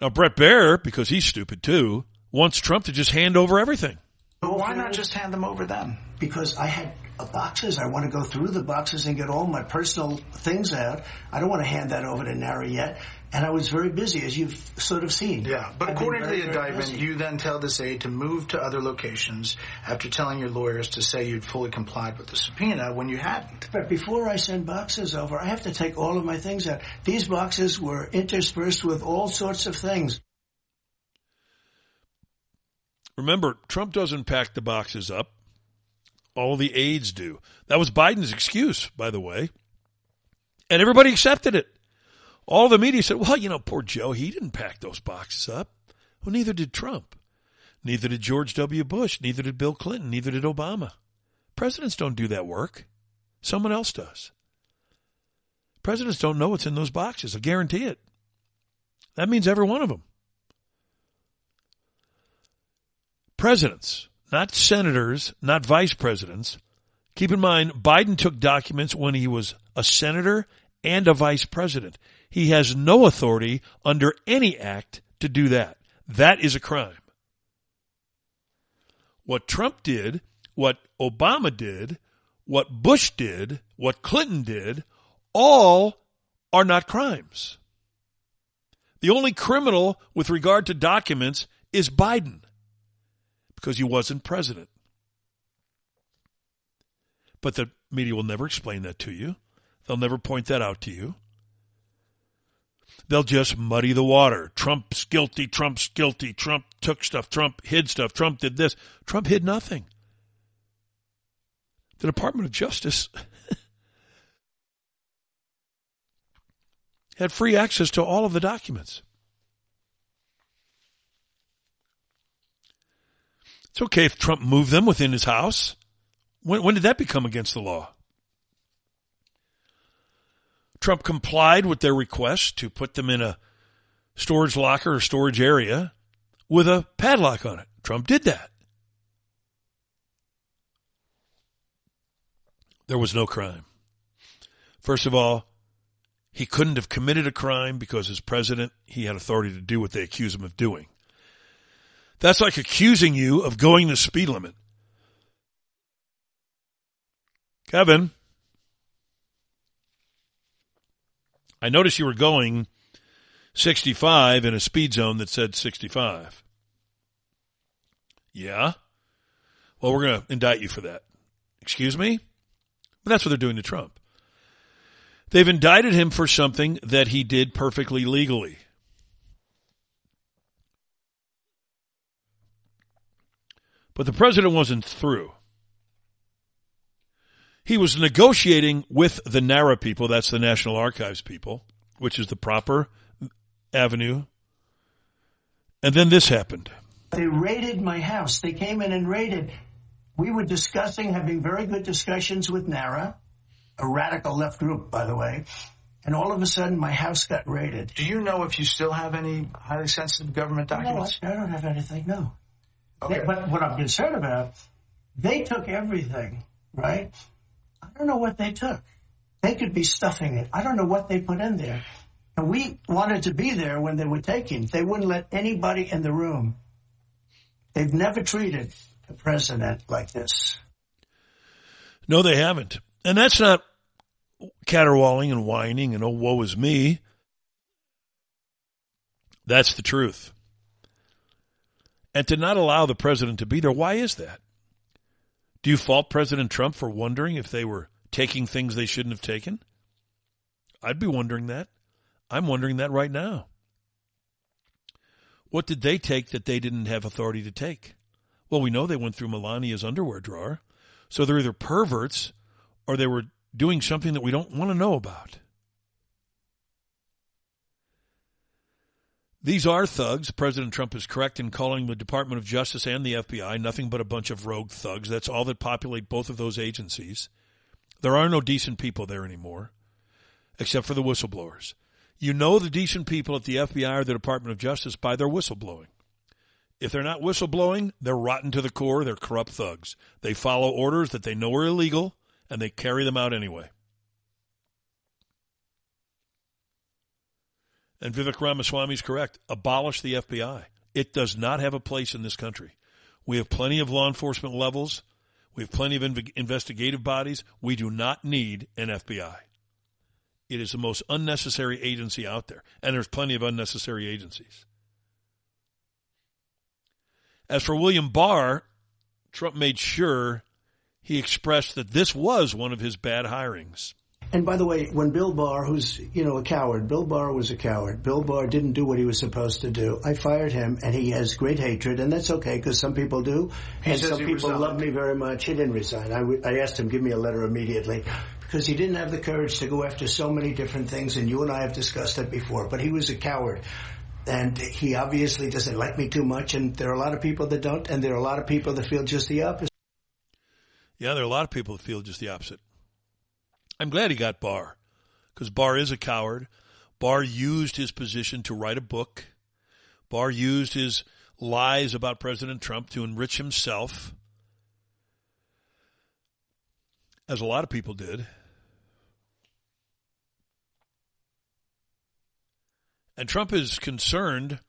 Now, Bret Baier, because he's stupid too, wants Trump to just hand over everything. Why not just hand them over then? Because I had boxes. I want to go through the boxes and get all my personal things out. I don't want to hand that over to NARA yet. And I was very busy, as you've sort of seen. Yeah, but I've according very, to the indictment, busy. You then tell this aide to move to other locations after telling your lawyers to say you'd fully complied with the subpoena when you hadn't. But before I send boxes over, I have to take all of my things out. These boxes were interspersed with all sorts of things. Remember, Trump doesn't pack the boxes up. All the aides do. That was Biden's excuse, by the way. And everybody accepted it. All the media said, well, you know, poor Joe, he didn't pack those boxes up. Well, neither did Trump. Neither did George W. Bush. Neither did Bill Clinton. Neither did Obama. Presidents don't do that work. Someone else does. Presidents don't know what's in those boxes. I guarantee it. That means every one of them. Presidents, not senators, not vice presidents. Keep in mind, Biden took documents when he was a senator and a vice president. He has no authority under any act to do that. That is a crime. What Trump did, what Obama did, what Bush did, what Clinton did, all are not crimes. The only criminal with regard to documents is Biden, because he wasn't president. But the media will never explain that to you. They'll never point that out to you. They'll just muddy the water. Trump's guilty, Trump's guilty, Trump took stuff, Trump hid stuff, Trump did this. Trump hid nothing. The Department of Justice had free access to all of the documents. It's okay if Trump moved them within his house. When, when did that become against the law? Trump complied with their request to put them in a storage locker or storage area with a padlock on it. Trump did that. There was no crime. First of all, he couldn't have committed a crime because as president, he had authority to do what they accuse him of doing. That's like accusing you of going the speed limit. Kevin, I noticed you were going sixty-five in a speed zone that said sixty-five. Yeah? Well, we're going to indict you for that. Excuse me? But that's what they're doing to Trump. They've indicted him for something that he did perfectly legally. But the president wasn't through. He was negotiating with the NARA people, that's the National Archives people, which is the proper avenue. And then this happened. They raided my house. They came in and raided. We were discussing, having very good discussions with NARA, a radical left group, by the way. And all of a sudden, my house got raided. Do you know if you still have any highly sensitive government documents? No, I don't have anything, no. Okay. They, but what I'm concerned about, they took everything, right? I don't know what they took. They could be stuffing it. I don't know what they put in there. And we wanted to be there when they were taking. They wouldn't let anybody in the room. They've never treated a president like this. No, they haven't. And that's not caterwauling and whining and, oh, woe is me. That's the truth. And to not allow the president to be there, why is that? Do you fault President Trump for wondering if they were taking things they shouldn't have taken? I'd be wondering that. I'm wondering that right now. What did they take that they didn't have authority to take? Well, we know they went through Melania's underwear drawer, so they're either perverts or they were doing something that we don't want to know about. These are thugs. President Trump is correct in calling the Department of Justice and the F B I nothing but a bunch of rogue thugs. That's all that populate both of those agencies. There are no decent people there anymore, except for the whistleblowers. You know the decent people at the F B I or the Department of Justice by their whistleblowing. If they're not whistleblowing, they're rotten to the core. They're corrupt thugs. They follow orders that they know are illegal, and they carry them out anyway. And Vivek Ramaswamy is correct. Abolish the F B I. It does not have a place in this country. We have plenty of law enforcement levels. We have plenty of inv- investigative bodies. We do not need an F B I. It is the most unnecessary agency out there, and there's plenty of unnecessary agencies. As for William Barr, Trump made sure he expressed that this was one of his bad hirings. And by the way, when Bill Barr, who's, you know, a coward, Bill Barr was a coward. Bill Barr didn't do what he was supposed to do. I fired him, and he has great hatred, and that's okay, because some people do, he and some people resigned. Love me very much. He didn't resign. I, w- I asked him, give me a letter immediately, because he didn't have the courage to go after so many different things, and you and I have discussed that before, but he was a coward. And he obviously doesn't like me too much, and there are a lot of people that don't, and there are a lot of people that feel just the opposite. Yeah, there are a lot of people that feel just the opposite. I'm glad he got Barr, because Barr is a coward. Barr used his position to write a book. Barr used his lies about President Trump to enrich himself, as a lot of people did. And Trump is concerned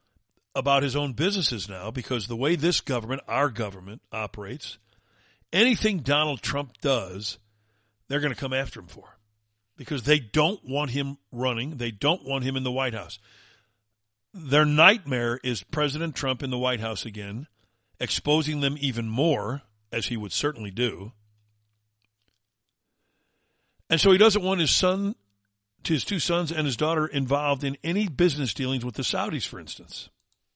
about his own businesses now, because the way this government, our government, operates, anything Donald Trump does, they're going to come after him for, because they don't want him running. They don't want him in the White House. Their nightmare is President Trump in the White House again, exposing them even more, as he would certainly do. And so he doesn't want his son, his two sons and his daughter involved in any business dealings with the Saudis, for instance.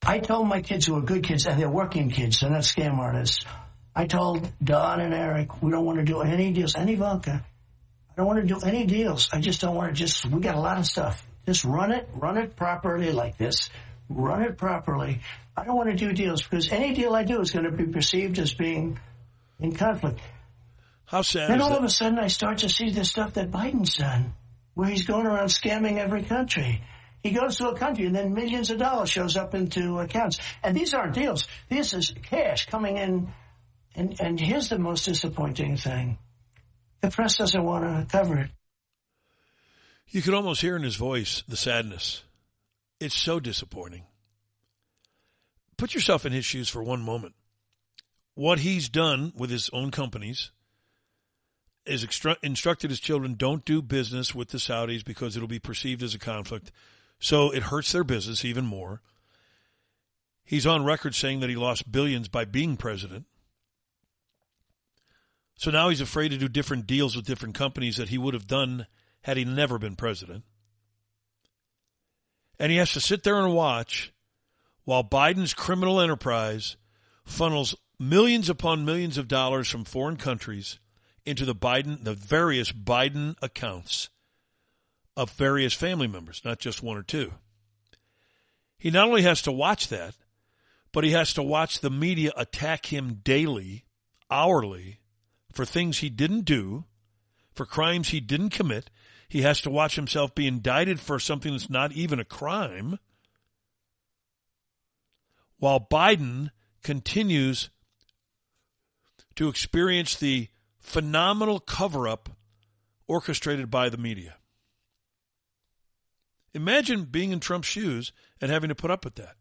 I told my kids, who are good kids, and they're working kids, they're not scam artists. I told Don and Eric, we don't want to do any deals, and Ivanka, I don't want to do any deals. I just don't want to just, we got a lot of stuff. Just run it, run it properly like this. Run it properly. I don't want to do deals, because any deal I do is going to be perceived as being in conflict. How sad is that? Then all of a sudden I start to see the stuff that Biden's done, where he's going around scamming every country. He goes to a country, and then millions of dollars shows up into accounts. And these aren't deals. This is cash coming in. And and here's the most disappointing thing. The press doesn't want to cover it. You could almost hear in his voice the sadness. It's so disappointing. Put yourself in his shoes for one moment. What he's done with his own companies is extru- instructed his children, don't do business with the Saudis because it'll be perceived as a conflict. So it hurts their business even more. He's on record saying that he lost billions by being president. So now he's afraid to do different deals with different companies that he would have done had he never been president. And he has to sit there and watch while Biden's criminal enterprise funnels millions upon millions of dollars from foreign countries into the Biden, the various Biden accounts of various family members, not just one or two. He not only has to watch that, but he has to watch the media attack him daily, hourly, for things he didn't do, for crimes he didn't commit. He has to watch himself be indicted for something that's not even a crime, while Biden continues to experience the phenomenal cover-up orchestrated by the media. Imagine being in Trump's shoes and having to put up with that.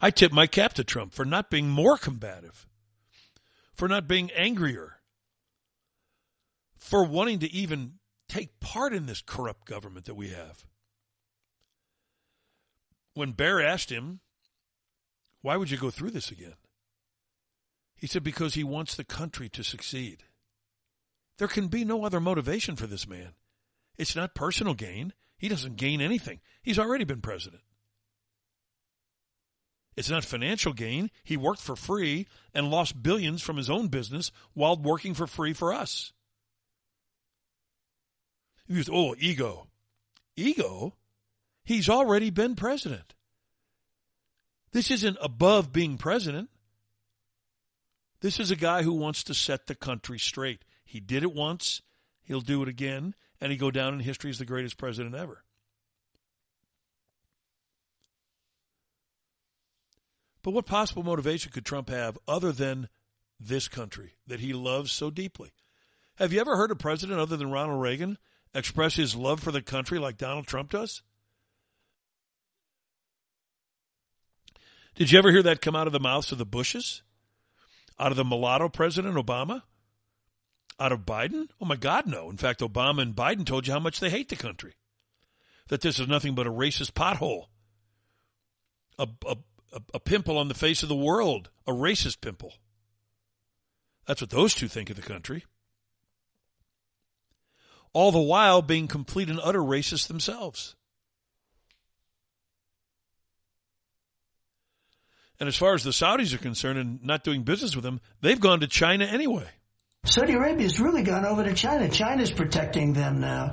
I tip my cap to Trump for not being more combative, for not being angrier, for wanting to even take part in this corrupt government that we have. When Barr asked him, why would you go through this again? He said, because he wants the country to succeed. There can be no other motivation for this man. It's not personal gain. He doesn't gain anything. He's already been president. It's not financial gain. He worked for free and lost billions from his own business while working for free for us. He used, oh, ego. Ego? He's already been president. This isn't above being president. This is a guy who wants to set the country straight. He did it once. He'll do it again. And he'll go down in history as the greatest president ever. But what possible motivation could Trump have other than this country that he loves so deeply? Have you ever heard a president other than Ronald Reagan express his love for the country like Donald Trump does? Did you ever hear that come out of the mouths of the Bushes? Out of the mulatto president, Obama? Out of Biden? Oh, my God, no. In fact, Obama and Biden told you how much they hate the country, that this is nothing but a racist pothole, a, a, a, a pimple on the face of the world, a racist pimple. That's what those two think of the country. All the while being complete and utter racists themselves. And as far as the Saudis are concerned and not doing business with them, they've gone to China anyway. Saudi Arabia's really gone over to China. China's protecting them now.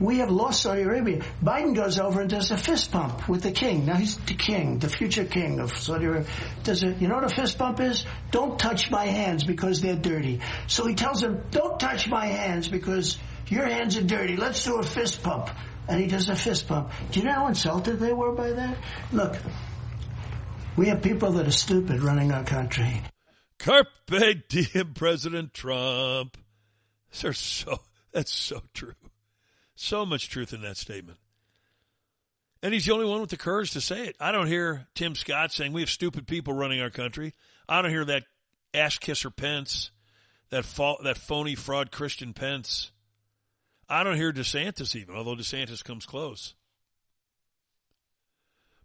We have lost Saudi Arabia. Biden goes over and does a fist bump with the king. Now he's the king, the future king of Saudi Arabia. Does a, you know what a fist bump is? Don't touch my hands because they're dirty. So he tells him, don't touch my hands because your hands are dirty. Let's do a fist bump. And he does a fist bump. Do you know how insulted they were by that? Look, we have people that are stupid running our country. Carpe diem, President Trump. They're so, that's so true. So much truth in that statement. And he's the only one with the courage to say it. I don't hear Tim Scott saying we have stupid people running our country. I don't hear that ass kisser Pence, that fa- that phony fraud Christian Pence. I don't hear DeSantis even, although DeSantis comes close.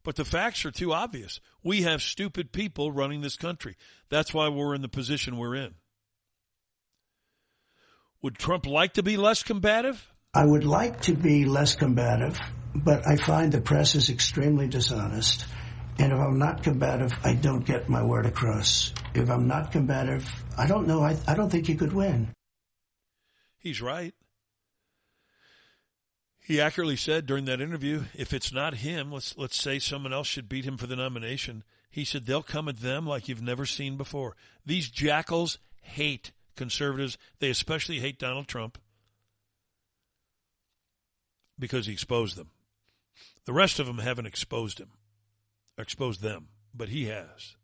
But the facts are too obvious. We have stupid people running this country. That's why we're in the position we're in. Would Trump like to be less combative? I would like to be less combative, but I find the press is extremely dishonest. And if I'm not combative, I don't get my word across. If I'm not combative, I don't know. I, I don't think he could win. He's right. He accurately said during that interview, if it's not him, let's let's say someone else should beat him for the nomination. He said, they'll come at them like you've never seen before. These jackals hate conservatives. They especially hate Donald Trump, because he exposed them. The rest of them haven't exposed him, exposed them, but he has.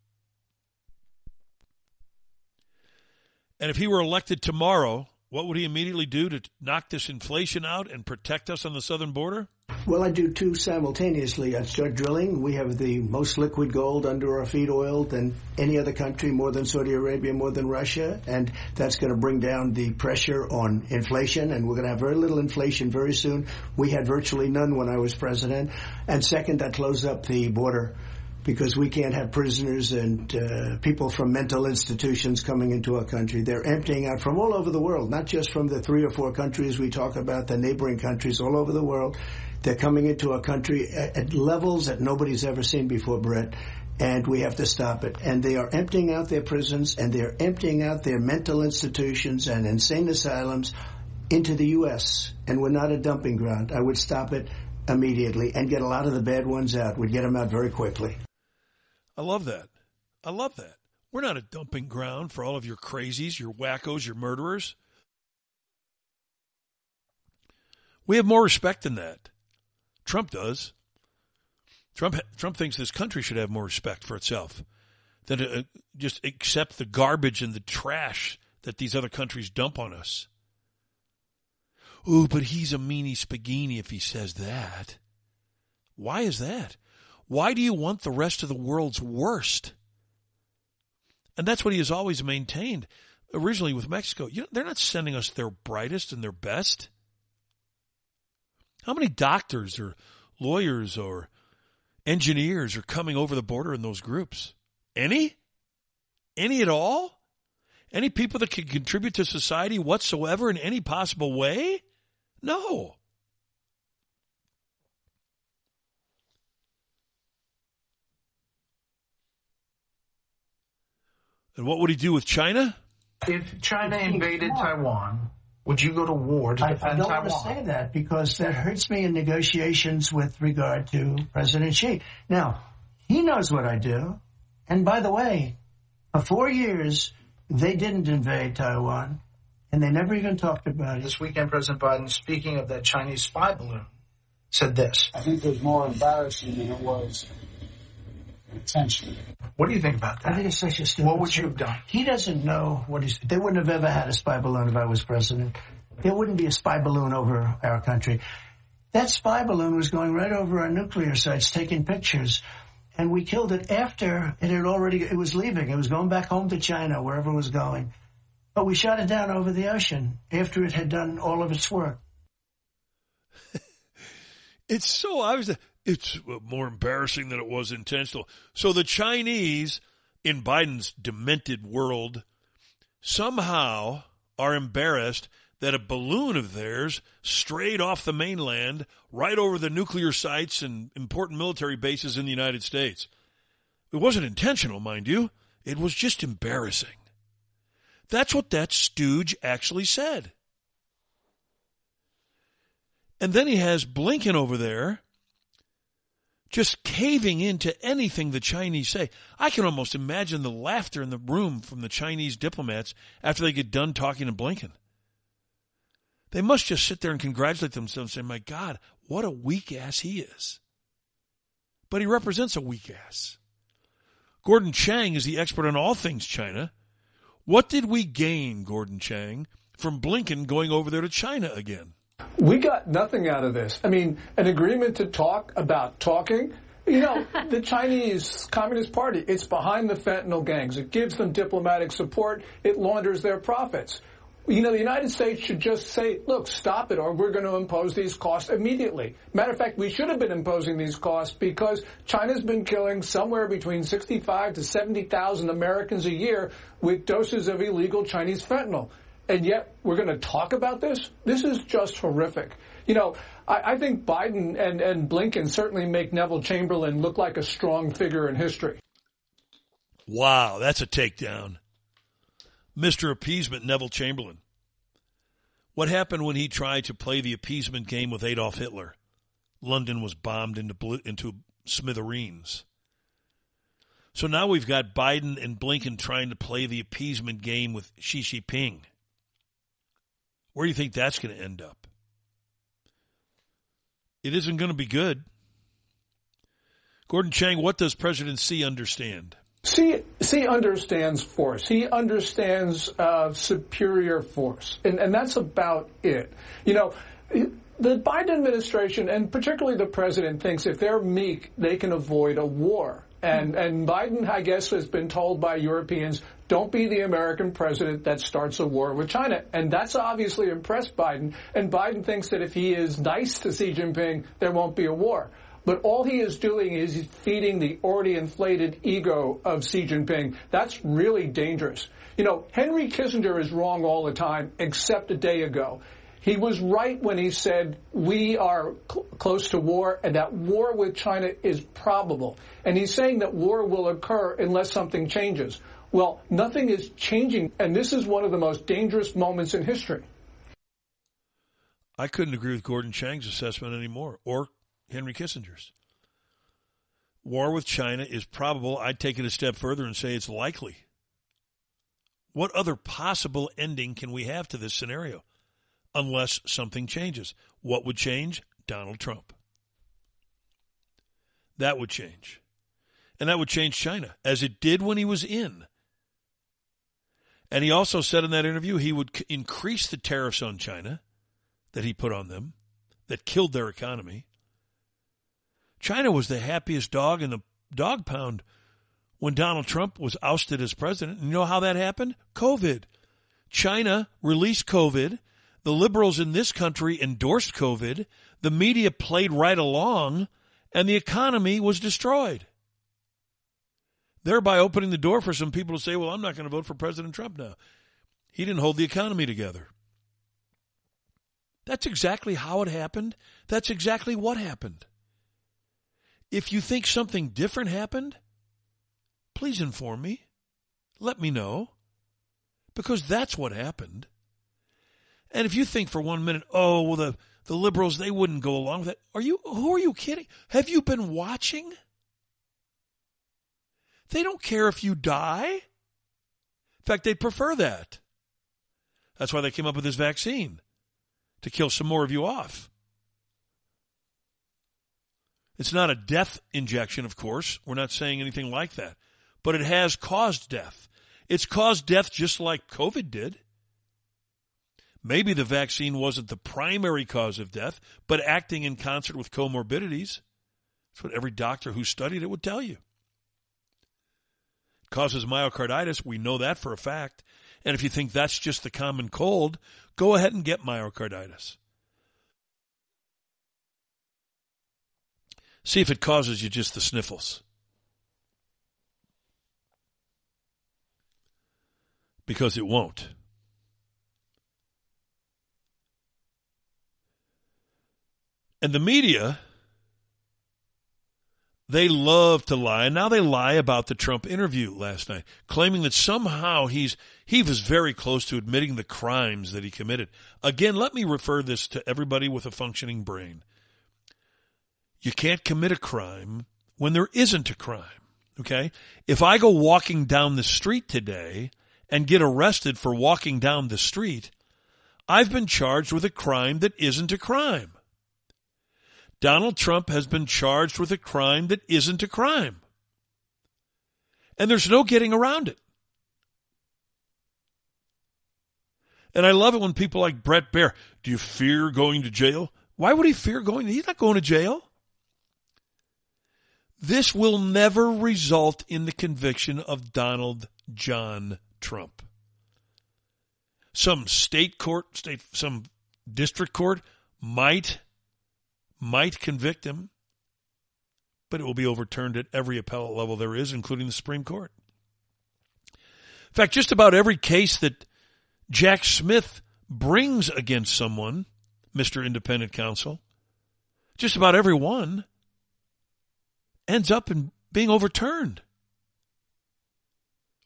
And if he were elected tomorrow, what would he immediately do to knock this inflation out and protect us on the southern border? Well, I do two simultaneously. I start drilling. We have the most liquid gold under our feet oil than any other country, more than Saudi Arabia, more than Russia. And that's going to bring down the pressure on inflation. And we're going to have very little inflation very soon. We had virtually none when I was president. And second, I close up the border, because we can't have prisoners and uh, people from mental institutions coming into our country. They're emptying out from all over the world, not just from the three or four countries we talk about, the neighboring countries all over the world. They're coming into our country at, at levels that nobody's ever seen before, Brett, and we have to stop it. And they are emptying out their prisons, and they're emptying out their mental institutions and insane asylums into the U S, and we're not a dumping ground. I would stop it immediately and get a lot of the bad ones out. We'd get them out very quickly. I love that. I love that. We're not a dumping ground for all of your crazies, your wackos, your murderers. We have more respect than that. Trump does. Trump Trump thinks this country should have more respect for itself than to just accept the garbage and the trash that these other countries dump on us. Ooh, but he's a meanie spaghini if he says that. Why is that? Why do you want the rest of the world's worst? And that's what he has always maintained, originally with Mexico. You know, they're not sending us their brightest and their best. How many doctors or lawyers or engineers are coming over the border in those groups? Any? Any at all? Any people that can contribute to society whatsoever in any possible way? No. And what would he do with China? If China invaded Taiwan, would you go to war to defend Taiwan? I don't Taiwan? want to say that, because that hurts me in negotiations with regard to President Xi. Now, he knows what I do. And by the way, for four years, they didn't invade Taiwan, and they never even talked about it. This weekend, President Biden, speaking of that Chinese spy balloon, said this. I think it was more embarrassing than it was intentional. What do you think about that? I think it's such a stupid. What would you have done? He doesn't know what he's. They wouldn't have ever had a spy balloon if I was president. There wouldn't be a spy balloon over our country. That spy balloon was going right over our nuclear sites, taking pictures, and we killed it after it had already. It was leaving. It was going back home to China, wherever it was going. But we shot it down over the ocean after it had done all of its work. It's so obvious. It's more embarrassing than it was intentional. So the Chinese, in Biden's demented world, somehow are embarrassed that a balloon of theirs strayed off the mainland right over the nuclear sites and important military bases in the United States. It wasn't intentional, mind you. It was just embarrassing. That's what that stooge actually said. And then he has Blinken over there just caving into anything the Chinese say. I can almost imagine the laughter in the room from the Chinese diplomats after they get done talking to Blinken. They must just sit there and congratulate themselves and say, my God, what a weak ass he is. But he represents a weak ass. Gordon Chang is the expert on all things China. What did we gain, Gordon Chang, from Blinken going over there to China again? We got nothing out of this. I mean, an agreement to talk about talking. You know, the Chinese Communist Party, it's behind the fentanyl gangs. It gives them diplomatic support. It launders their profits. You know, the United States should just say, look, stop it, or we're going to impose these costs immediately. Matter of fact, we should have been imposing these costs because China's been killing somewhere between sixty-five to seventy thousand Americans a year with doses of illegal Chinese fentanyl. And yet we're going to talk about this? This is just horrific. You know, I, I think Biden and, and Blinken certainly make Neville Chamberlain look like a strong figure in history. Wow, that's a takedown. Mister Appeasement, Neville Chamberlain. What happened when he tried to play the appeasement game with Adolf Hitler? London was bombed into, into smithereens. So now we've got Biden and Blinken trying to play the appeasement game with Xi Jinping. Where do you think that's going to end up? It isn't going to be good. Gordon Chang, what does President Xi understand? Xi, Xi understands force. He understands uh, superior force. And, and that's about it. You know, the Biden administration, and particularly the president, thinks if they're meek, they can avoid a war. And, and Biden, I guess, has been told by Europeans, don't be the American president that starts a war with China. And that's obviously impressed Biden. And Biden thinks that if he is nice to Xi Jinping, there won't be a war. But all he is doing is feeding the already inflated ego of Xi Jinping. That's really dangerous. You know, Henry Kissinger is wrong all the time, except a day ago. He was right when he said we are cl- close to war and that war with China is probable. And he's saying that war will occur unless something changes. Well, nothing is changing, and this is one of the most dangerous moments in history. I couldn't agree with Gordon Chang's assessment anymore, or Henry Kissinger's. War with China is probable. I'd take it a step further and say it's likely. What other possible ending can we have to this scenario? Unless something changes. What would change? Donald Trump. That would change. And that would change China, as it did when he was in. And he also said in that interview he would increase the tariffs on China that he put on them, that killed their economy. China was the happiest dog in the dog pound when Donald Trump was ousted as president. You know how that happened? COVID. China released COVID. The liberals in this country endorsed COVID. The media played right along, and the economy was destroyed, thereby opening the door for some people to say, well, I'm not going to vote for President Trump now. He didn't hold the economy together. That's exactly how it happened. That's exactly what happened. If you think something different happened, please inform me. Let me know, because that's what happened. And if you think for one minute, oh, well, the, the liberals, they wouldn't go along with it. Are you, who are you kidding? Have you been watching? They don't care if you die. In fact, they prefer that. That's why they came up with this vaccine, to kill some more of you off. It's not a death injection, of course. We're not saying anything like that. but it has caused death. It's caused death just like COVID did. Maybe the vaccine wasn't the primary cause of death, but acting in concert with comorbidities. That's what every doctor who studied it would tell you. It causes myocarditis. We know that for a fact. And if you think that's just the common cold, go ahead and get myocarditis. See if it causes you just the sniffles. Because it won't. And the media, they love to lie. And now they lie about the Trump interview last night, claiming that somehow he's he was very close to admitting the crimes that he committed. Again, let me refer this to everybody with a functioning brain. You can't commit a crime when there isn't a crime, okay? If I go walking down the street today and get arrested for walking down the street, I've been charged with a crime that isn't a crime. Donald Trump has been charged with a crime that isn't a crime. And there's no getting around it. And I love it when people like Bret Baier, do you fear going to jail? Why would he fear going? He's not going to jail. This will never result in the conviction of Donald John Trump. Some state court, state, some district court might might convict him, but it will be overturned at every appellate level there is, including the Supreme Court. In fact, just about every case that Jack Smith brings against someone, Mister Independent Counsel, just about every one ends up in being overturned.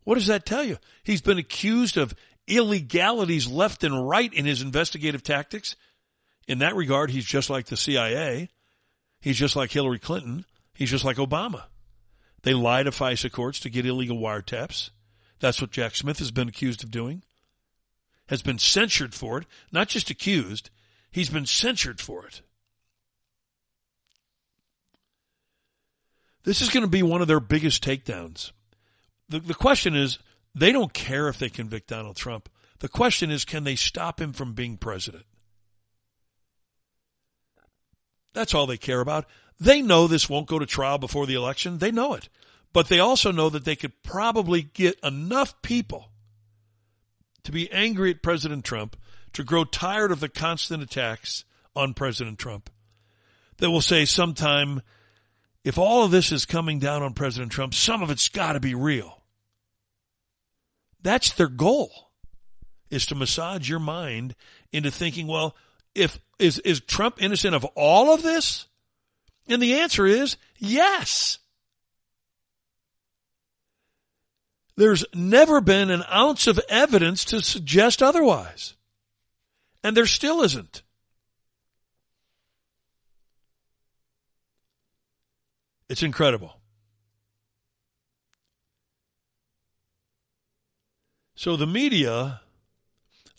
What does that tell you? He's been accused of illegalities left and right in his investigative tactics. In that regard, he's just like the C I A. He's just like Hillary Clinton. He's just like Obama. They lie to FISA courts to get illegal wiretaps. That's what Jack Smith has been accused of doing. Has been censured for it. Not just accused. He's been censured for it. This is going to be one of their biggest takedowns. The, the question is, they don't care if they convict Donald Trump. The question is, can they stop him from being president? That's all they care about. They know this won't go to trial before the election. They know it. But they also know that they could probably get enough people to be angry at President Trump, to grow tired of the constant attacks on President Trump, that will say sometime, if all of this is coming down on President Trump, some of it's got to be real. That's their goal, is to massage your mind into thinking, well, If is is Trump innocent of all of this? And the answer is yes. There's never been an ounce of evidence to suggest otherwise. And there still isn't. It's incredible. So the media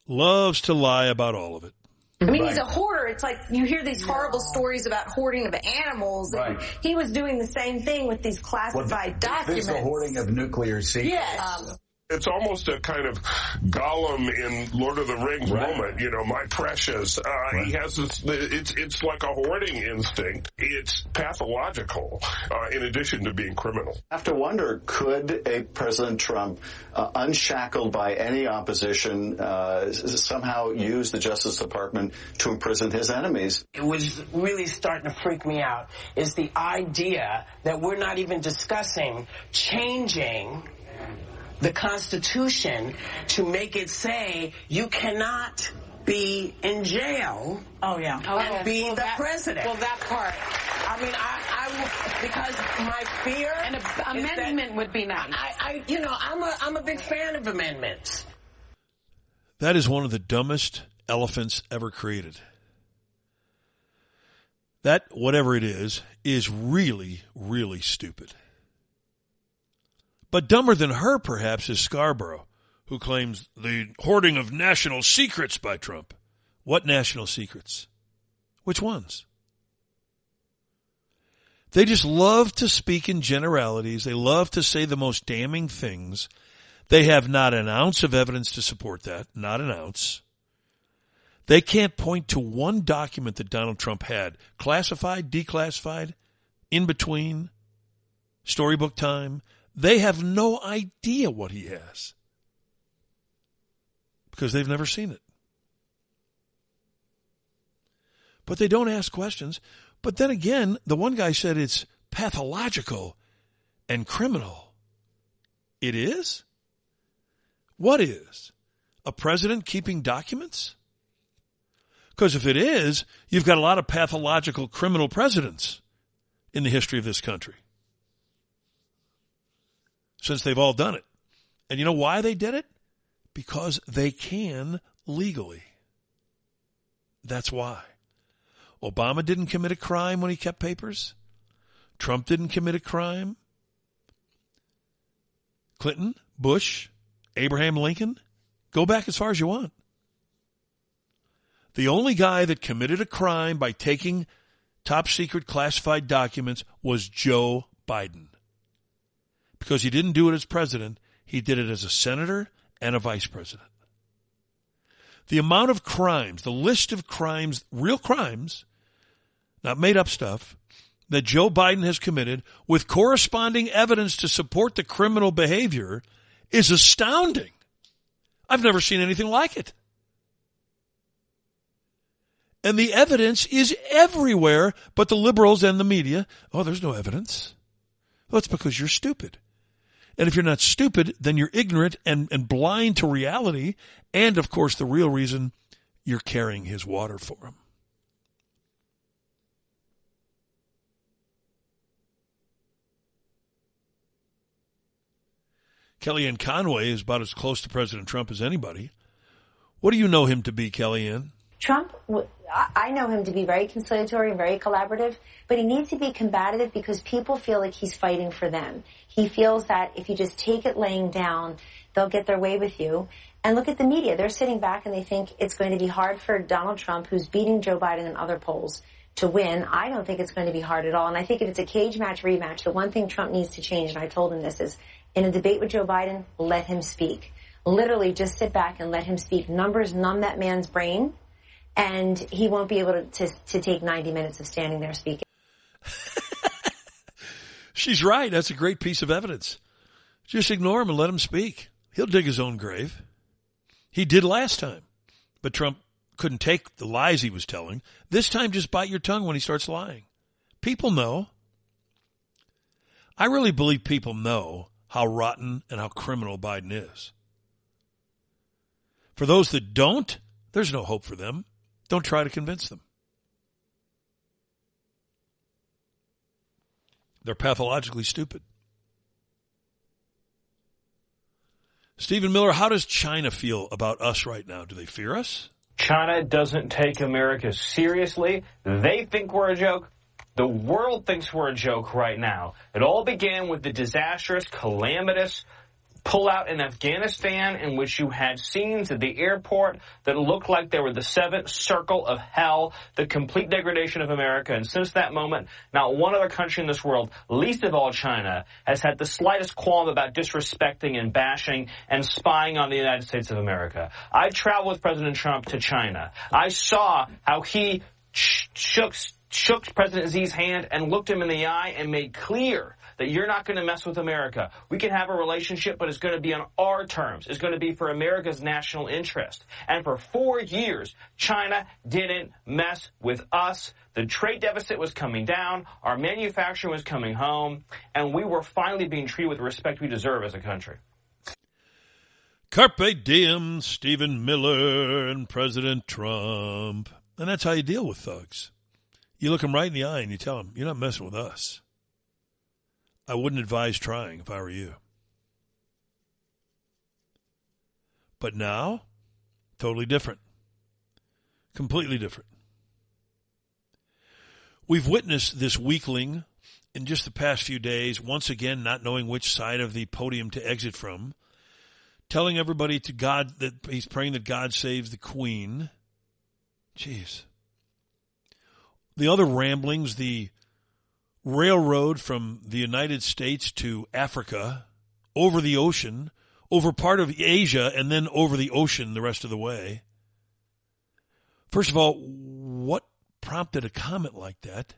loves to lie about all of it. I mean, right. He's a hoarder. It's like you hear these horrible stories about hoarding of animals. Right. And he was doing the same thing with these classified well, th- documents. This is the hoarding of nuclear secrets. Yes. Um, it's almost a kind of Gollum in Lord of the Rings right. moment. You know, my precious. Uh, right. He has this, it's, it's like a hoarding instinct. It's pathological, uh, in addition to being criminal. I have to wonder, could a President Trump, uh, unshackled by any opposition, uh, somehow use the Justice Department to imprison his enemies? It was really starting to freak me out, is the idea that we're not even discussing changing the Constitution to make it say you cannot be in jail oh, yeah. oh, and okay. be well, the that, president. Well, that part. I mean, I, I because my fear and a, is amendment that, would be nice. I, I, you know, I'm a I'm a big fan of amendments. That is one of the dumbest elephants ever created. That, whatever it is, is really, really stupid. But dumber than her, perhaps, is Scarborough, who claims the hoarding of national secrets by Trump. What national secrets? Which ones? They just love to speak in generalities. They love to say the most damning things. They have not an ounce of evidence to support that, not an ounce. They can't point to one document that Donald Trump had, classified, declassified, in between, storybook time. They have no idea what he has because they've never seen it. But they don't ask questions. But then again, the one guy said it's pathological and criminal. It is? What is? A president keeping documents? Because if it is, you've got a lot of pathological criminal presidents in the history of this country, since they've all done it. And you know why they did it? Because they can legally. That's why. Obama didn't commit a crime when he kept papers. Trump didn't commit a crime. Clinton, Bush, Abraham Lincoln, go back as far as you want. The only guy that committed a crime by taking top secret classified documents was Joe Biden. Because he didn't do it as president, he did it as a senator and a vice president. The amount of crimes, the list of crimes, real crimes, not made up stuff, that Joe Biden has committed with corresponding evidence to support the criminal behavior is astounding. I've never seen anything like it. And the evidence is everywhere, but the liberals and the media, oh, there's no evidence. Well, it's because you're stupid. And if you're not stupid, then you're ignorant and, and blind to reality. And, of course, the real reason, you're carrying his water for him. Kellyanne Conway is about as close to President Trump as anybody. What do you know him to be, Kellyanne? Trump, I know him to be very conciliatory and very collaborative, but he needs to be combative because people feel like he's fighting for them. He feels that if you just take it laying down, they'll get their way with you. And look at the media. They're sitting back and they think it's going to be hard for Donald Trump, who's beating Joe Biden in other polls, to win. I don't think it's going to be hard at all. And I think if it's a cage match rematch, the one thing Trump needs to change, and I told him this, is in a debate with Joe Biden, let him speak. Literally just sit back and let him speak. Numbers numb that man's brain. And he won't be able to, to, to take ninety minutes of standing there speaking. She's right. That's a great piece of evidence. Just ignore him and let him speak. He'll dig his own grave. He did last time. But Trump couldn't take the lies he was telling. This time, just bite your tongue when he starts lying. People know. I really believe people know how rotten and how criminal Biden is. For those that don't, there's no hope for them. Don't try to convince them. They're pathologically stupid. Stephen Miller, how does China feel about us right now? Do they fear us? China doesn't take America seriously. They think we're a joke. The world thinks we're a joke right now. It all began with the disastrous, calamitous pullout in Afghanistan, in which you had scenes at the airport that looked like they were the seventh circle of hell, the complete degradation of America. And since that moment, not one other country in this world, least of all China, has had the slightest qualm about disrespecting and bashing and spying on the United States of America. I traveled with President Trump to China. I saw how he sh- shook, shook President Xi's hand and looked him in the eye and made clear that you're not going to mess with America. We can have a relationship, but it's going to be on our terms. It's going to be for America's national interest. And for four years, China didn't mess with us. The trade deficit was coming down, our manufacturing was coming home, and we were finally being treated with the respect we deserve as a country. Carpe diem, Stephen Miller and President Trump. And that's how you deal with thugs. You look them right in the eye and you tell them, you're not messing with us. I wouldn't advise trying if I were you. But now, totally different. Completely different. We've witnessed this weakling in just the past few days, once again not knowing which side of the podium to exit from, telling everybody to God that he's praying that God saves the Queen. Jeez. The other ramblings, the railroad from the United States to Africa, over the ocean, over part of Asia, and then over the ocean the rest of the way. First of all, what prompted a comment like that?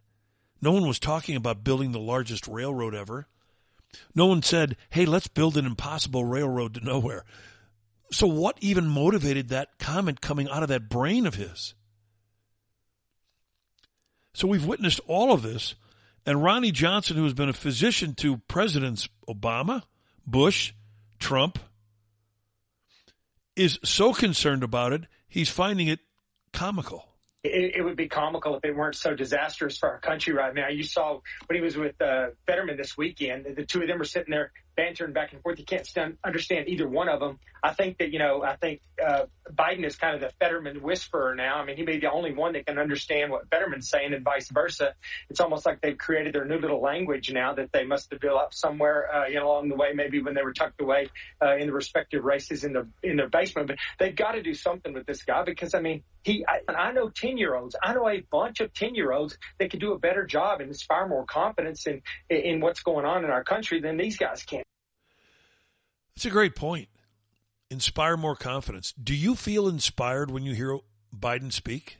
No one was talking about building the largest railroad ever. No one said, hey, let's build an impossible railroad to nowhere. So what even motivated that comment coming out of that brain of his? So we've witnessed all of this. And Ronnie Johnson, who has been a physician to Presidents Obama, Bush, Trump, is so concerned about it, he's finding it comical. It, it would be comical if it weren't so disastrous for our country right now. You saw when he was with uh, Fetterman this weekend, the two of them were sitting there bantering back and forth. You can't stand, understand either one of them. I think that, you know, I think uh, Biden is kind of the Fetterman whisperer now. I mean, he may be the only one that can understand what Fetterman's saying and vice versa. It's almost like they've created their new little language now that they must have built up somewhere uh, you know, along the way, maybe when they were tucked away uh, in the respective races in their, in their basement. But they've got to do something with this guy because, I mean, he. I, I know ten-year-olds. I know a bunch of ten-year-olds that could do a better job and inspire more confidence in, in what's going on in our country than these guys can. It's a great point. Inspire more confidence. Do you feel inspired when you hear Biden speak?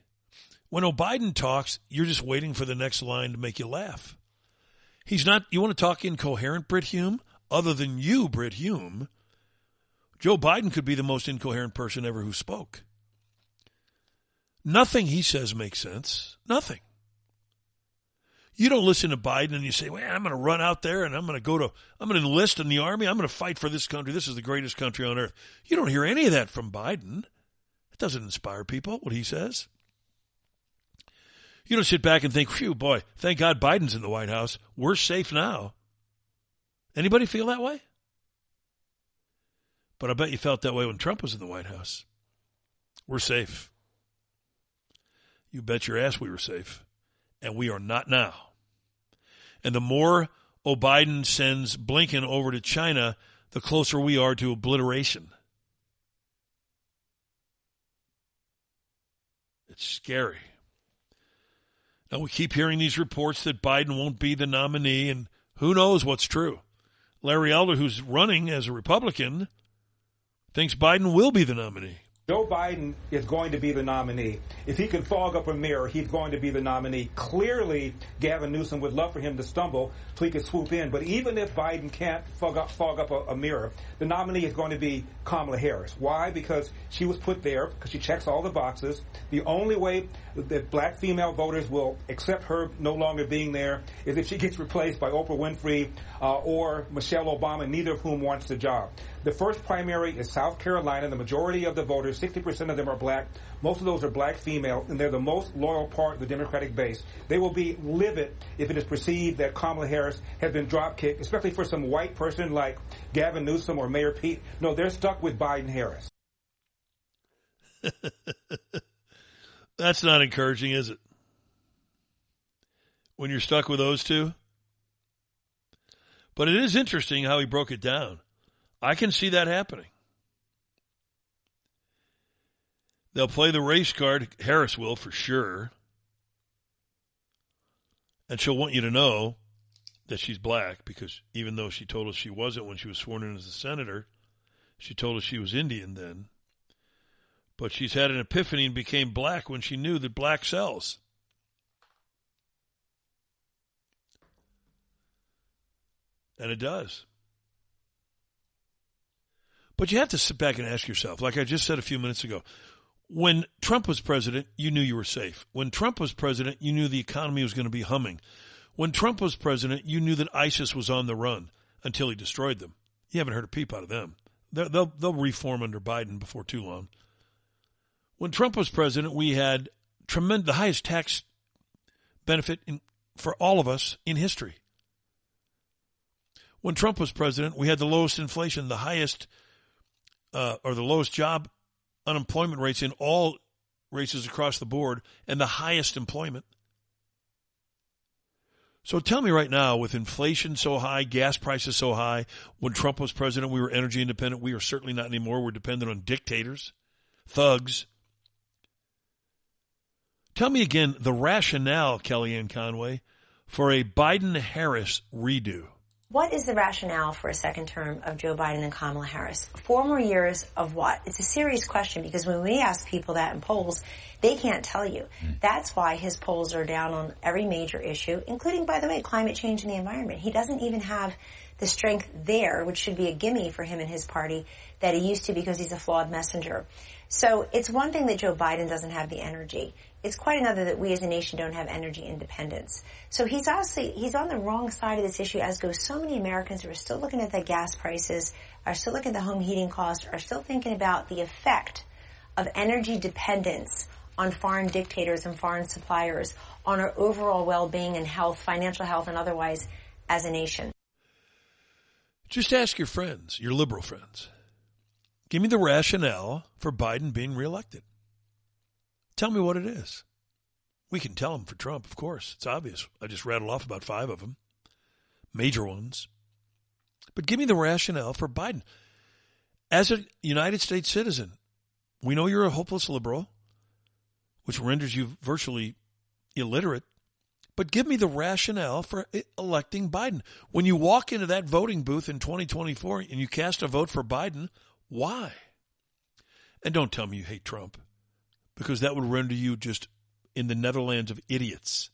When O'Biden talks, you're just waiting for the next line to make you laugh. He's not, you want to talk incoherent, Brit Hume? Other than you, Brit Hume, Joe Biden could be the most incoherent person ever who spoke. Nothing he says makes sense. Nothing. You don't listen to Biden and you say, well, I'm going to run out there and I'm going to go to, I'm going to enlist in the army. I'm going to fight for this country. This is the greatest country on earth. You don't hear any of that from Biden. It doesn't inspire people, what he says. You don't sit back and think, phew, boy, thank God Biden's in the White House. We're safe now. Anybody feel that way? But I bet you felt that way when Trump was in the White House. We're safe. You bet your ass we were safe. And we are not now. And the more O'Biden sends Blinken over to China, the closer we are to obliteration. It's scary. Now, we keep hearing these reports that Biden won't be the nominee, and who knows what's true. Larry Elder, who's running as a Republican, thinks Biden will be the nominee. Joe Biden is going to be the nominee. If he could fog up a mirror, he's going to be the nominee. Clearly, Gavin Newsom would love for him to stumble so he could swoop in. But even if Biden can't fog up, fog up a, a mirror, the nominee is going to be Kamala Harris. Why? Because she was put there because she checks all the boxes. The only way that black female voters will accept her no longer being there is if she gets replaced by Oprah Winfrey uh, or Michelle Obama, neither of whom wants the job. The first primary is South Carolina. The majority of the voters, sixty percent of them are black. Most of those are black female, and they're the most loyal part of the Democratic base. They will be livid if it is perceived that Kamala Harris has been dropkicked, especially for some white person like Gavin Newsom or Mayor Pete. No, they're stuck with Biden Harris. That's not encouraging, is it? When you're stuck with those two? But it is interesting how he broke it down. I can see that happening. They'll play the race card. Harris will, for sure. And she'll want you to know that she's black because even though she told us she wasn't when she was sworn in as a senator, she told us she was Indian then. But she's had an epiphany and became black when she knew that black sells. And it does. But you have to sit back and ask yourself, like I just said a few minutes ago, when Trump was president, you knew you were safe. When Trump was president, you knew the economy was going to be humming. When Trump was president, you knew that ISIS was on the run until he destroyed them. You haven't heard a peep out of them. They'll, they'll, they'll reform under Biden before too long. When Trump was president, we had tremendous, the highest tax benefit in, for all of us in history. When Trump was president, we had the lowest inflation, the highest Uh, or the lowest job unemployment rates in all races across the board and the highest employment. So tell me right now, with inflation so high, gas prices so high, when Trump was president, we were energy independent. We are certainly not anymore. We're dependent on dictators, thugs. Tell me again the rationale, Kellyanne Conway, for a Biden-Harris redo. What is the rationale for a second term of Joe Biden and Kamala Harris? Four more years of what? It's a serious question, because when we ask people that in polls, they can't tell you. Mm. That's why his polls are down on every major issue, including, by the way, climate change and the environment. He doesn't even have the strength there, which should be a gimme for him and his party, that he used to, because he's a flawed messenger. So it's one thing that Joe Biden doesn't have the energy. It's quite another that we as a nation don't have energy independence. So he's obviously, he's on the wrong side of this issue, as go so many Americans who are still looking at the gas prices, are still looking at the home heating costs, are still thinking about the effect of energy dependence on foreign dictators and foreign suppliers on our overall well-being and health, financial health and otherwise, as a nation. Just ask your friends, your liberal friends. Give me the rationale for Biden being reelected. Tell me what it is. We can tell them for Trump, of course. It's obvious. I just rattled off about five of them, major ones. But give me the rationale for Biden. As a United States citizen, we know you're a hopeless liberal, which renders you virtually illiterate. But give me the rationale for electing Biden. When you walk into that voting booth in twenty twenty-four and you cast a vote for Biden, why? And don't tell me you hate Trump, because that would render you just in the Netherlands of idiots.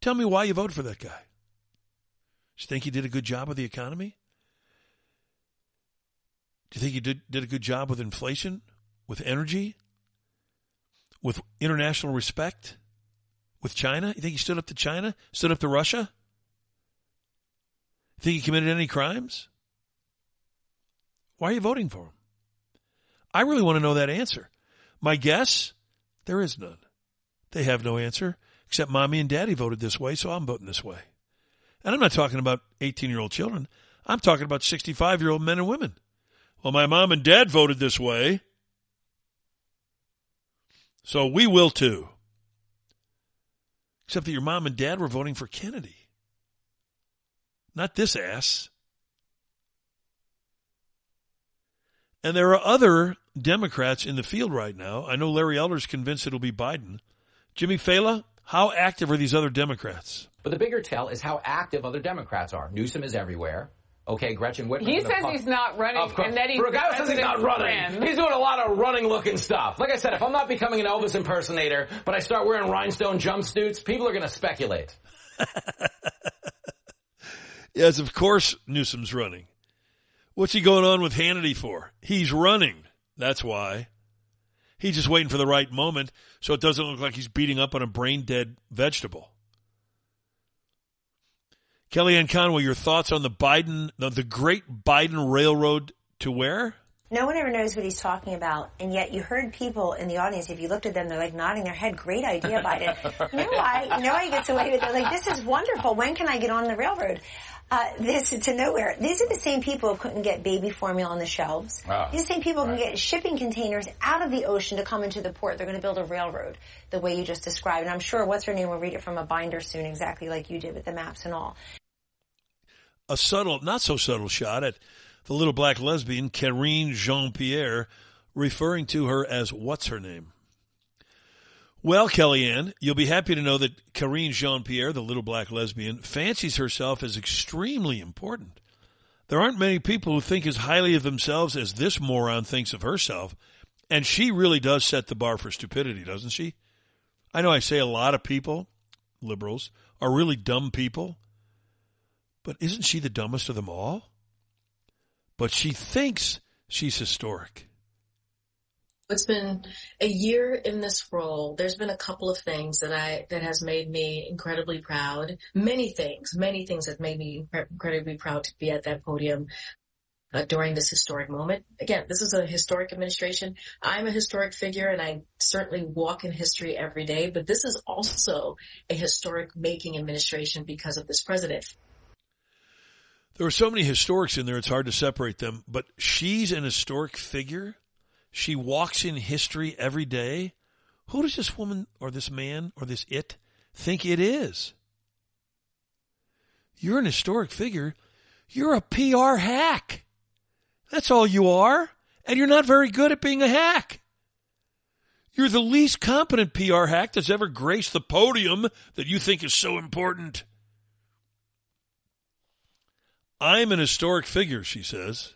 Tell me why you voted for that guy. Do you think he did a good job with the economy? Do you think he did, did a good job with inflation, with energy, with international respect, with China? You think he stood up to China, stood up to Russia? You think he committed any crimes? Why are you voting for him? I really want to know that answer. My guess, there is none. They have no answer, except mommy and daddy voted this way, so I'm voting this way. And I'm not talking about eighteen-year-old children. I'm talking about sixty-five-year-old men and women. Well, my mom and dad voted this way, so we will too. Except that your mom and dad were voting for Kennedy. Not this ass. And there are other Democrats in the field right now. I know Larry Elder's convinced it'll be Biden. Jimmy Fallon, how active are these other Democrats? But the bigger tell is how active other Democrats are. Newsom is everywhere. Okay, Gretchen Whitmer. He says he's not running, and that he's Regardless says he's not running. He's doing a lot of running-looking stuff. Like I said, if I'm not becoming an Elvis impersonator, but I start wearing rhinestone jumpsuits, people are going to speculate. Yes, of course Newsom's running. What's he going on with Hannity for? He's running. That's why. He's just waiting for the right moment so it doesn't look like he's beating up on a brain-dead vegetable. Kellyanne Conway, your thoughts on the Biden, the, the great Biden railroad to where? No one ever knows what he's talking about, and yet you heard people in the audience, if you looked at them, they're like nodding their head, great idea, Biden. You know why? You know why he gets away with it? Like, this is wonderful. When can I get on the railroad? Uh, this to nowhere. These are the same people who couldn't get baby formula on the shelves. Oh, These are the same people right. who can get shipping containers out of the ocean to come into the port. They're going to build a railroad the way you just described. And I'm sure What's-Her-Name will read it from a binder soon, exactly like you did with the maps and all. A subtle, not so subtle shot at the little black lesbian, Karine Jean-Pierre, referring to her as What's-Her-Name. Well, Kellyanne, you'll be happy to know that Karine Jean-Pierre, the little black lesbian, fancies herself as extremely important. There aren't many people who think as highly of themselves as this moron thinks of herself, and she really does set the bar for stupidity, doesn't she? I know I say a lot of people, liberals, are really dumb people, but isn't she the dumbest of them all? But she thinks she's historic. It's been a year in this role. There's been a couple of things that I that has made me incredibly proud. Many things, many things that made me incredibly proud to be at that podium uh, during this historic moment. Again, this is a historic administration. I'm a historic figure, and I certainly walk in history every day. But this is also a historic-making administration because of this president. There are so many historics in there, it's hard to separate them. But she's an historic figure. She walks in history every day. Who does this woman or this man or this it think it is? You're an historic figure. You're a P R hack. That's all you are. And you're not very good at being a hack. You're the least competent P R hack that's ever graced the podium that you think is so important. I'm an historic figure, she says.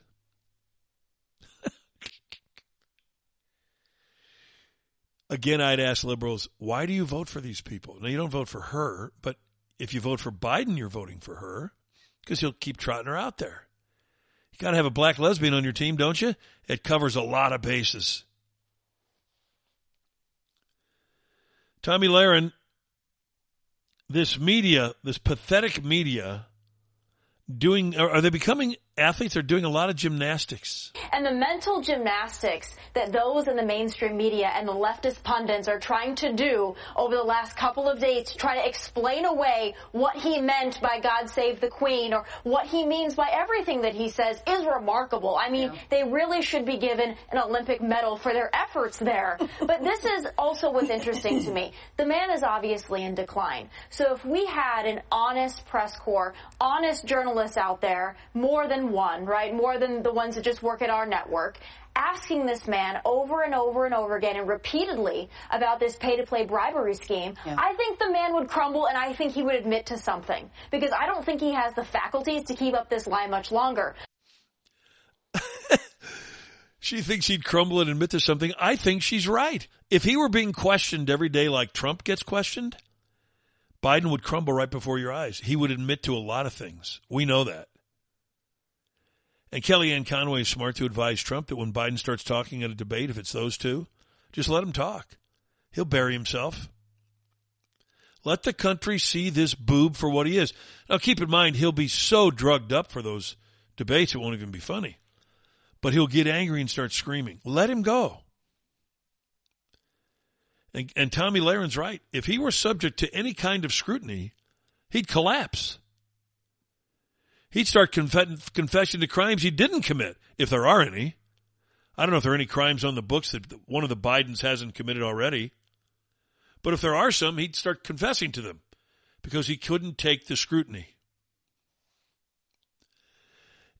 Again, I'd ask liberals, why do you vote for these people? Now, you don't vote for her, but if you vote for Biden, you're voting for her because he'll keep trotting her out there. You got to have a black lesbian on your team, don't you? It covers a lot of bases. Tommy Lahren, this media, this pathetic media, doing, are they becoming athletes? They're doing a lot of gymnastics. And the mental gymnastics that those in the mainstream media and the leftist pundits are trying to do over the last couple of days to try to explain away what he meant by God Save the Queen or what he means by everything that he says is remarkable. I mean, yeah. They really should be given an Olympic medal for their efforts there. But this is also what's interesting to me. The man is obviously in decline. So if we had an honest press corps, honest journalists out there, more than one, right? More than the ones that just work at our network, asking this man over and over and over again and repeatedly about this pay-to-play bribery scheme, yeah. I think the man would crumble and I think he would admit to something because I don't think he has the faculties to keep up this lie much longer. She thinks he'd crumble and admit to something. I think she's right. If he were being questioned every day like Trump gets questioned, Biden would crumble right before your eyes. He would admit to a lot of things. We know that. And Kellyanne Conway is smart to advise Trump that when Biden starts talking at a debate, if it's those two, just let him talk. He'll bury himself. Let the country see this boob for what he is. Now, keep in mind, he'll be so drugged up for those debates, it won't even be funny. But he'll get angry and start screaming. Let him go. And, and Tommy Lahren's right. If he were subject to any kind of scrutiny, he'd collapse. He'd start conf- confessing to crimes he didn't commit, if there are any. I don't know if there are any crimes on the books that one of the Bidens hasn't committed already. But if there are some, he'd start confessing to them because he couldn't take the scrutiny.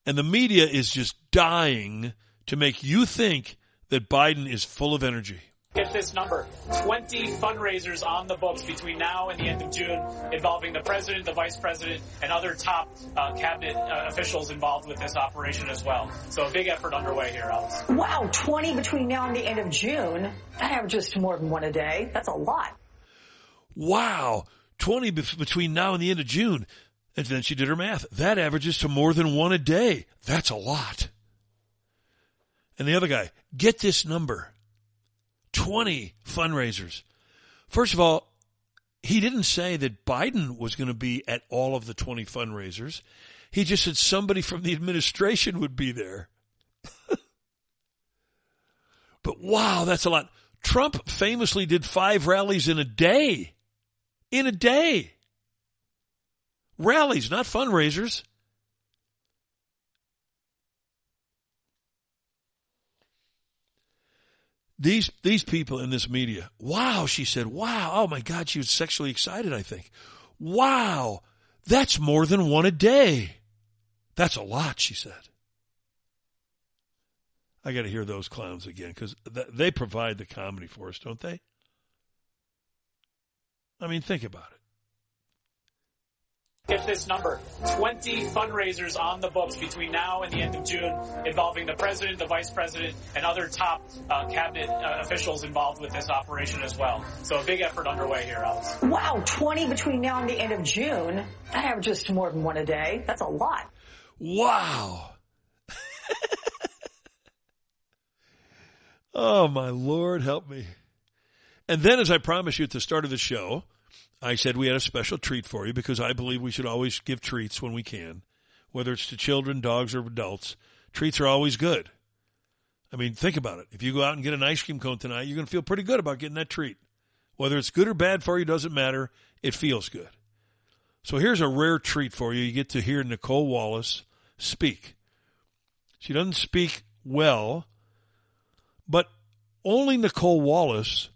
And the media is just dying to make you think that Biden is full of energy. Get this number, twenty fundraisers on the books between now and the end of June involving the president, the vice president, and other top uh, cabinet uh, officials involved with this operation as well. So a big effort underway here, Alex. Wow, twenty between now and the end of June. That averages to more than one a day. That's a lot. Wow, twenty be- between now and the end of June. And then she did her math. That averages to more than one a day. That's a lot. And the other guy, get this number. twenty fundraisers. First of all, he didn't say that Biden was going to be at all of the twenty fundraisers. He just said somebody from the administration would be there. But wow, that's a lot. Trump famously did five rallies in a day. In a day. Rallies, not fundraisers. These these people in this media, wow, she said, wow, oh my God, she was sexually excited, I think. Wow, that's more than one a day. That's a lot, she said. I got to hear those clowns again because th- they provide the comedy for us, don't they? I mean, think about it. Get this number, twenty fundraisers on the books between now and the end of June involving the president, the vice president, and other top uh, cabinet uh, officials involved with this operation as well. So a big effort underway here, Alex. Wow, twenty between now and the end of June. That averages to more than one a day. That's a lot. Wow. Oh, my Lord, help me. And then, as I promised you at the start of the show, I said we had a special treat for you because I believe we should always give treats when we can, whether it's to children, dogs, or adults. Treats are always good. I mean, think about it. If you go out and get an ice cream cone tonight, you're going to feel pretty good about getting that treat. Whether it's good or bad for you doesn't matter. It feels good. So here's a rare treat for you. You get to hear Nicole Wallace speak. She doesn't speak well, but only Nicole Wallace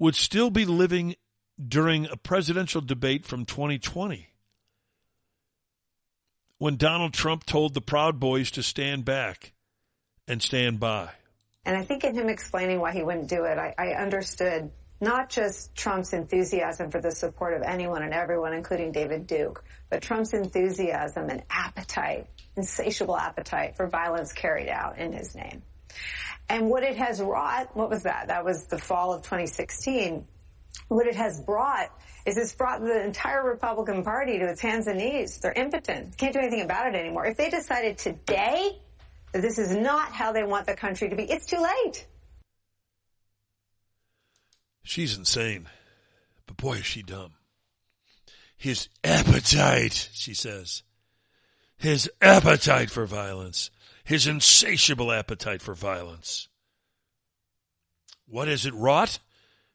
would still be living during a presidential debate from twenty twenty, when Donald Trump told the Proud Boys to stand back and stand by. And I think in him explaining why he wouldn't do it, I, I understood not just Trump's enthusiasm for the support of anyone and everyone, including David Duke, but Trump's enthusiasm and appetite, insatiable appetite for violence carried out in his name. And what it has wrought, what was that? That was the fall of twenty sixteen. What it has brought is it's brought the entire Republican Party to its hands and knees. They're impotent. Can't do anything about it anymore. If they decided today that this is not how they want the country to be, it's too late. She's insane, but boy, is she dumb. His appetite, she says. His appetite for violence. His insatiable appetite for violence. What has it wrought?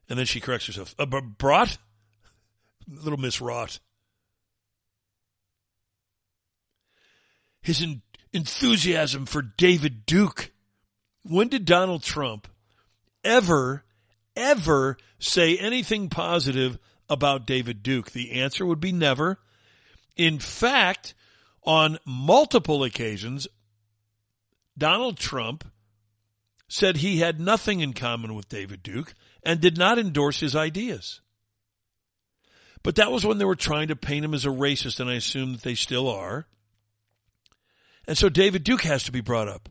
And then she corrects herself. Uh, b- brought? Little Miss Rot. His en- enthusiasm for David Duke. When did Donald Trump ever... ever say anything positive about David Duke? The answer would be never. In fact, on multiple occasions, Donald Trump said he had nothing in common with David Duke and did not endorse his ideas. But that was when they were trying to paint him as a racist, and I assume that they still are. And so David Duke has to be brought up.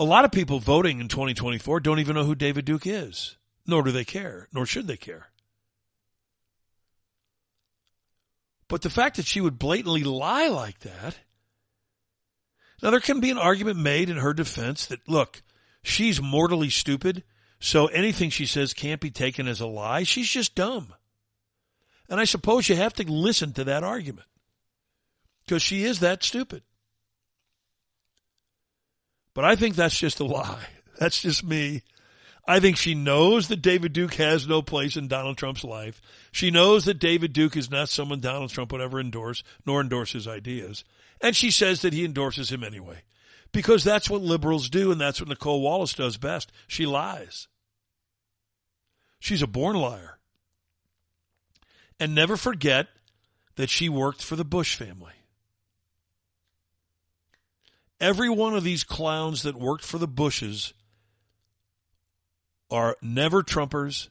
A lot of people voting in twenty twenty-four don't even know who David Duke is. Nor do they care, nor should they care. But the fact that she would blatantly lie like that. Now, there can be an argument made in her defense that, look, she's mortally stupid, so anything she says can't be taken as a lie. She's just dumb. And I suppose you have to listen to that argument because she is that stupid. But I think that's just a lie. That's just me. I think she knows that David Duke has no place in Donald Trump's life. She knows that David Duke is not someone Donald Trump would ever endorse, nor endorse his ideas. And she says that he endorses him anyway, because that's what liberals do, and that's what Nicole Wallace does best. She lies. She's a born liar. And never forget that she worked for the Bush family. Every one of these clowns that worked for the Bushes are never Trumpers.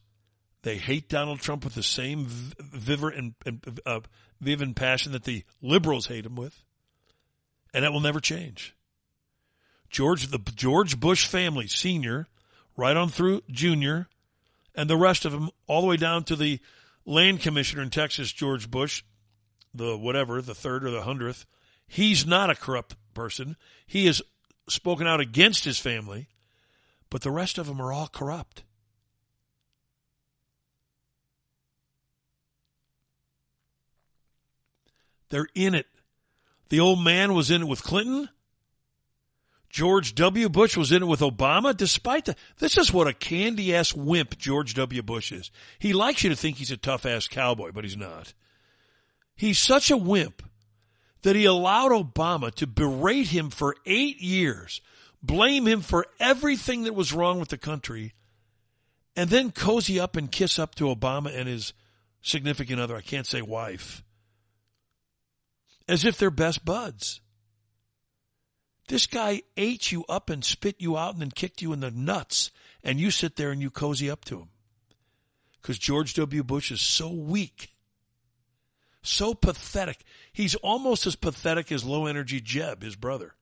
They hate Donald Trump with the same vigor and, and uh, viv and passion that the liberals hate him with, and that will never change. George, the George Bush family, senior, right on through junior, and the rest of them, all the way down to the land commissioner in Texas, George Bush, the whatever, the third or the hundredth. He's not a corrupt person. He has spoken out against his family. But the rest of them are all corrupt. They're in it. The old man was in it with Clinton. George W. Bush was in it with Obama. Despite the, this is what a candy-ass wimp George W. Bush is. He likes you to think he's a tough-ass cowboy, but he's not. He's such a wimp that he allowed Obama to berate him for eight years. Blame him for everything that was wrong with the country, and then cozy up and kiss up to Obama and his significant other, I can't say wife, as if they're best buds. This guy ate you up and spit you out and then kicked you in the nuts, and you sit there and you cozy up to him. Because George W. Bush is so weak, so pathetic. He's almost as pathetic as low-energy Jeb, his brother.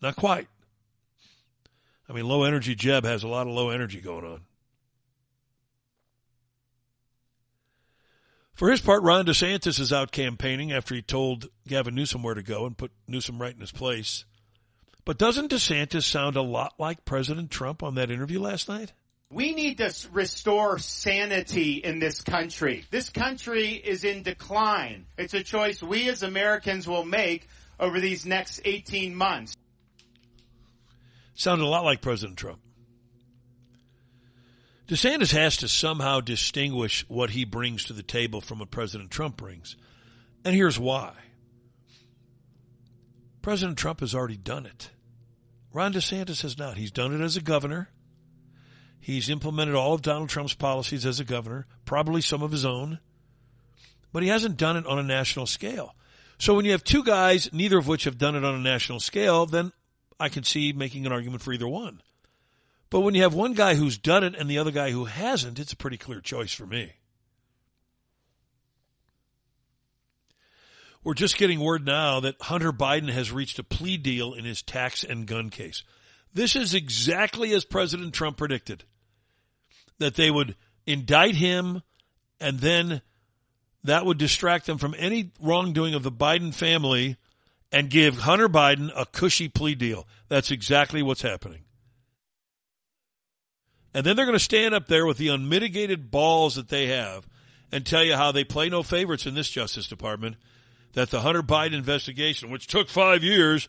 Not quite. I mean, low-energy Jeb has a lot of low energy going on. For his part, Ron DeSantis is out campaigning after he told Gavin Newsom where to go and put Newsom right in his place. But doesn't DeSantis sound a lot like President Trump on that interview last night? We need to restore sanity in this country. This country is in decline. It's a choice we as Americans will make over these next eighteen months. Sounded a lot like President Trump. DeSantis has to somehow distinguish what he brings to the table from what President Trump brings. And here's why. President Trump has already done it. Ron DeSantis has not. He's done it as a governor. He's implemented all of Donald Trump's policies as a governor, probably some of his own. But he hasn't done it on a national scale. So when you have two guys, neither of which have done it on a national scale, then I can see making an argument for either one. But when you have one guy who's done it and the other guy who hasn't, it's a pretty clear choice for me. We're just getting word now that Hunter Biden has reached a plea deal in his tax and gun case. This is exactly as President Trump predicted, that they would indict him and then that would distract them from any wrongdoing of the Biden family and give Hunter Biden a cushy plea deal. That's exactly what's happening. And then they're going to stand up there with the unmitigated balls that they have and tell you how they play no favorites in this Justice Department, that the Hunter Biden investigation, which took five years,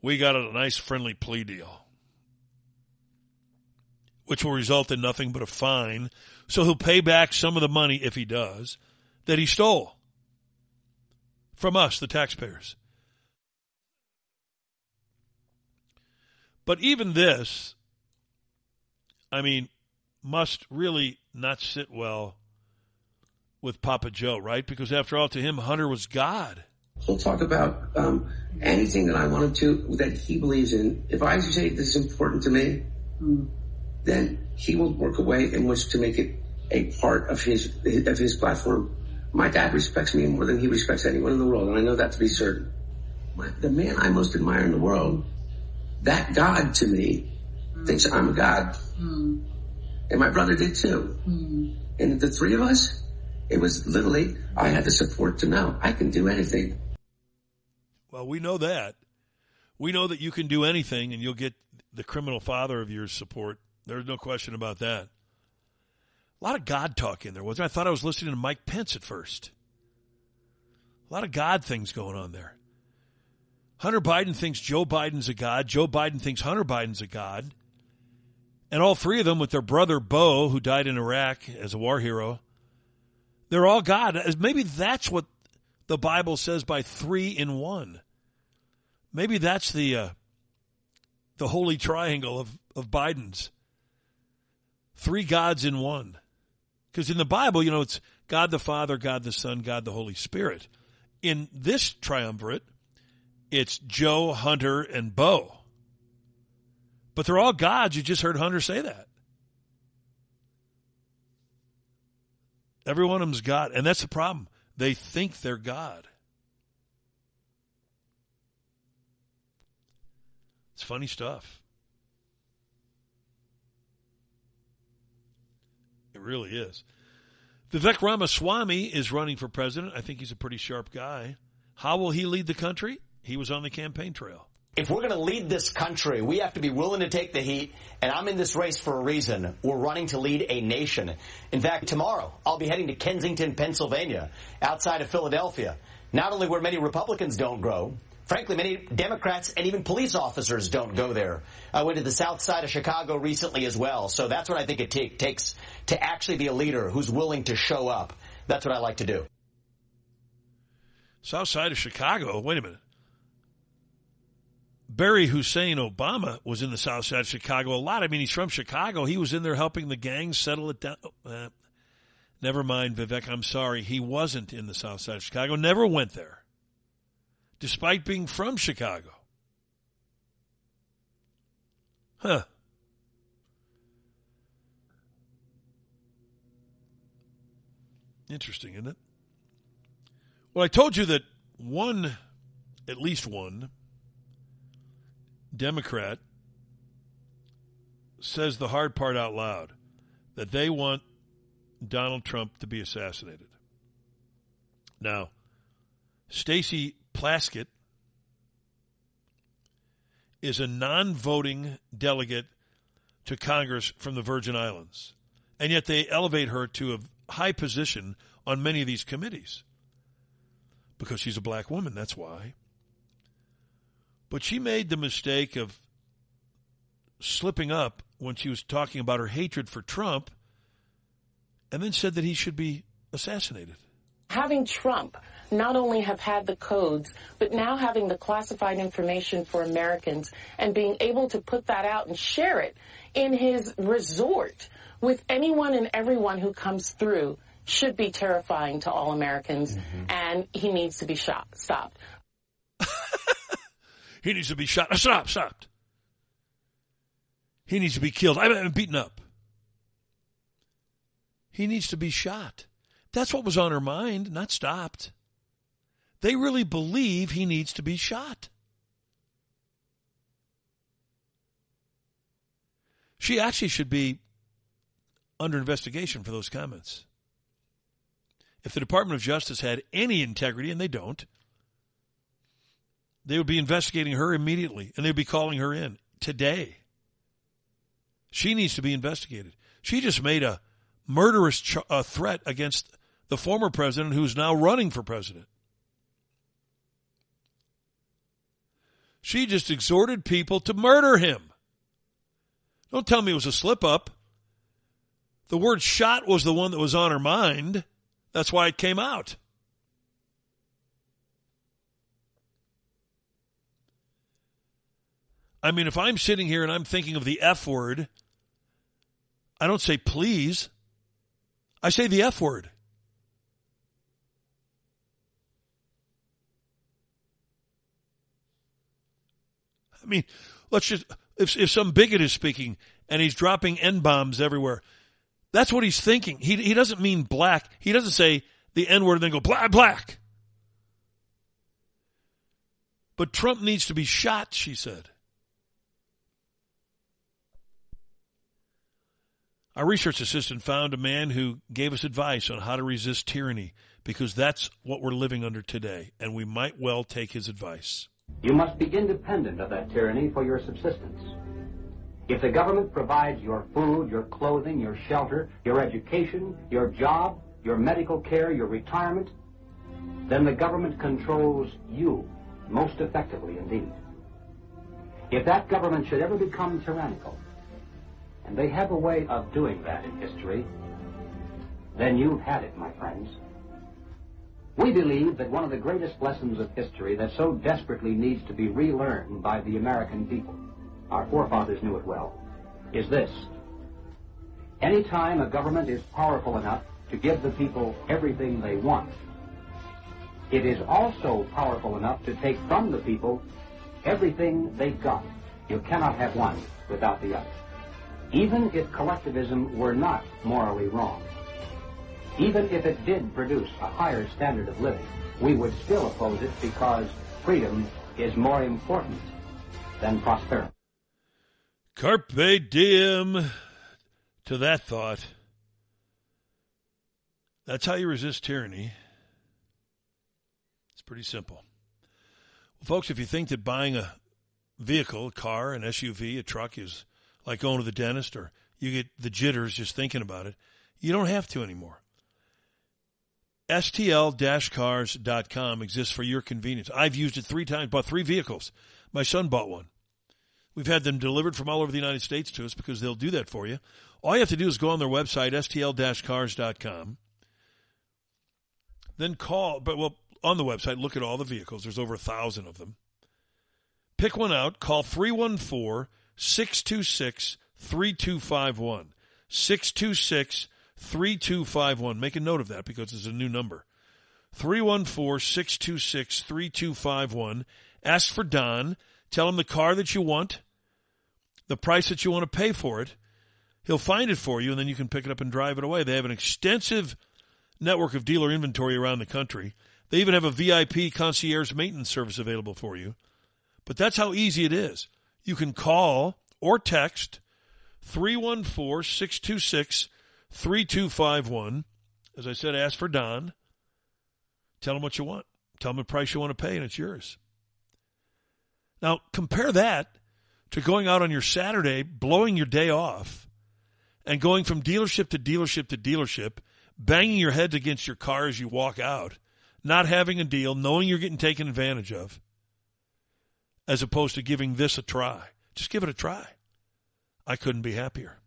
we got a nice friendly plea deal, which will result in nothing but a fine. So he'll pay back some of the money, if he does, that he stole from us, the taxpayers. But even this, I mean, must really not sit well with Papa Joe, right? Because after all, to him, Hunter was God. He'll talk about um, anything that I want him to, that he believes in. If I say this is important to me, mm. then he will work a way in which to make it a part of his of his platform. My dad respects me more than he respects anyone in the world, and I know that to be certain. My, the man I most admire in the world, that God to me, mm. thinks I'm a God. Mm. And my brother did too. Mm. And the three of us, it was literally, I had the support to know I can do anything. Well, we know that. We know that you can do anything and you'll get the criminal father of yours support. There's no question about that. A lot of God talk in there, wasn't there? I thought I was listening to Mike Pence at first. A lot of God things going on there. Hunter Biden thinks Joe Biden's a God. Joe Biden thinks Hunter Biden's a God. And all three of them with their brother, Bo, who died in Iraq as a war hero, they're all God. Maybe that's what the Bible says by three in one. Maybe that's the uh, the holy triangle of, of Biden's. Three gods in one. Because in the Bible, you know, it's God the Father, God the Son, God the Holy Spirit. In this triumvirate, it's Joe, Hunter, and Bo. But they're all gods. You just heard Hunter say that. Every one of them's God. And that's the problem. They think they're God. It's funny stuff. It really is. Vivek Ramaswamy is running for president. I think he's a pretty sharp guy. How will he lead the country? He was on the campaign trail. If we're going to lead this country, we have to be willing to take the heat. And I'm in this race for a reason. We're running to lead a nation. In fact, tomorrow, I'll be heading to Kensington, Pennsylvania, outside of Philadelphia. Not only where many Republicans don't grow, frankly, many Democrats and even police officers don't go there. I went to the south side of Chicago recently as well. So that's what I think it t- takes to actually be a leader who's willing to show up. That's what I like to do. South side of Chicago? Wait a minute. Barry Hussein Obama was in the south side of Chicago a lot. I mean, he's from Chicago. He was in there helping the gangs settle it down. Uh, never mind, Vivek, I'm sorry. He wasn't in the south side of Chicago, never went there, despite being from Chicago. Huh. Interesting, isn't it? Well, I told you that one, at least one, Democrat says the hard part out loud, that they want Donald Trump to be assassinated. Now, Stacey Plaskett is a non-voting delegate to Congress from the Virgin Islands, and yet they elevate her to a high position on many of these committees because she's a black woman, that's why. But she made the mistake of slipping up when she was talking about her hatred for Trump and then said that he should be assassinated. Having Trump not only have had the codes, but now having the classified information for Americans and being able to put that out and share it in his resort with anyone and everyone who comes through should be terrifying to all Americans, mm-hmm. and he needs to be shot, stopped. He needs to be shot. Stop, stopped. He needs to be killed. I mean, beaten up. He needs to be shot. That's what was on her mind, not stopped. They really believe he needs to be shot. She actually should be under investigation for those comments. If the Department of Justice had any integrity, and they don't, they would be investigating her immediately, and they'd be calling her in today. She needs to be investigated. She just made a murderous ch- a threat against the former president who's now running for president. She just exhorted people to murder him. Don't tell me it was a slip-up. The word shot was the one that was on her mind. That's why it came out. I mean, if I'm sitting here and I'm thinking of the F word, I don't say please. I say the F word. I mean, let's just, if, if some bigot is speaking and he's dropping N-bombs everywhere, that's what he's thinking. He he doesn't mean black. He doesn't say the N-word and then go black, black. But Trump needs to be shot, she said. Our research assistant found a man who gave us advice on how to resist tyranny, because that's what we're living under today, and we might well take his advice. You must be independent of that tyranny for your subsistence. If the government provides your food, your clothing, your shelter, your education, your job, your medical care, your retirement, then the government controls you most effectively indeed. If that government should ever become tyrannical, and they have a way of doing that in history, then you've had it, my friends. We believe that one of the greatest lessons of history that so desperately needs to be relearned by the American people, our forefathers knew it well, is this. Any time a government is powerful enough to give the people everything they want, it is also powerful enough to take from the people everything they've got. You cannot have one without the other. Even if collectivism were not morally wrong, even if it did produce a higher standard of living, we would still oppose it because freedom is more important than prosperity. Carpe diem to that thought. That's how you resist tyranny. It's pretty simple. Well, folks, if you think that buying a vehicle, a car, an S U V, a truck is like going to the dentist, or you get the jitters just thinking about it, you don't have to anymore. S T L dash cars dot com exists for your convenience. I've used it three times, bought three vehicles. My son bought one. We've had them delivered from all over the United States to us because they'll do that for you. All you have to do is go on their website, S T L dash cars dot com, then call, but well, on the website, look at all the vehicles. There's over a thousand of them. Pick one out, call three one four, three one four six two six, three two five one. six two six, three two five one. Make a note of that because it's a new number. three one four, six two six, three two five one. Ask for Don. Tell him the car that you want, the price that you want to pay for it. He'll find it for you, and then you can pick it up and drive it away. They have an extensive network of dealer inventory around the country. They even have a V I P concierge maintenance service available for you. But that's how easy it is. You can call or text three one four, six two six, three two five one. As I said, ask for Don. Tell him what you want. Tell him the price you want to pay, and it's yours. Now, compare that to going out on your Saturday, blowing your day off, and going from dealership to dealership to dealership, banging your heads against your car as you walk out, not having a deal, knowing you're getting taken advantage of, as opposed to giving this a try. Just give it a try. I couldn't be happier.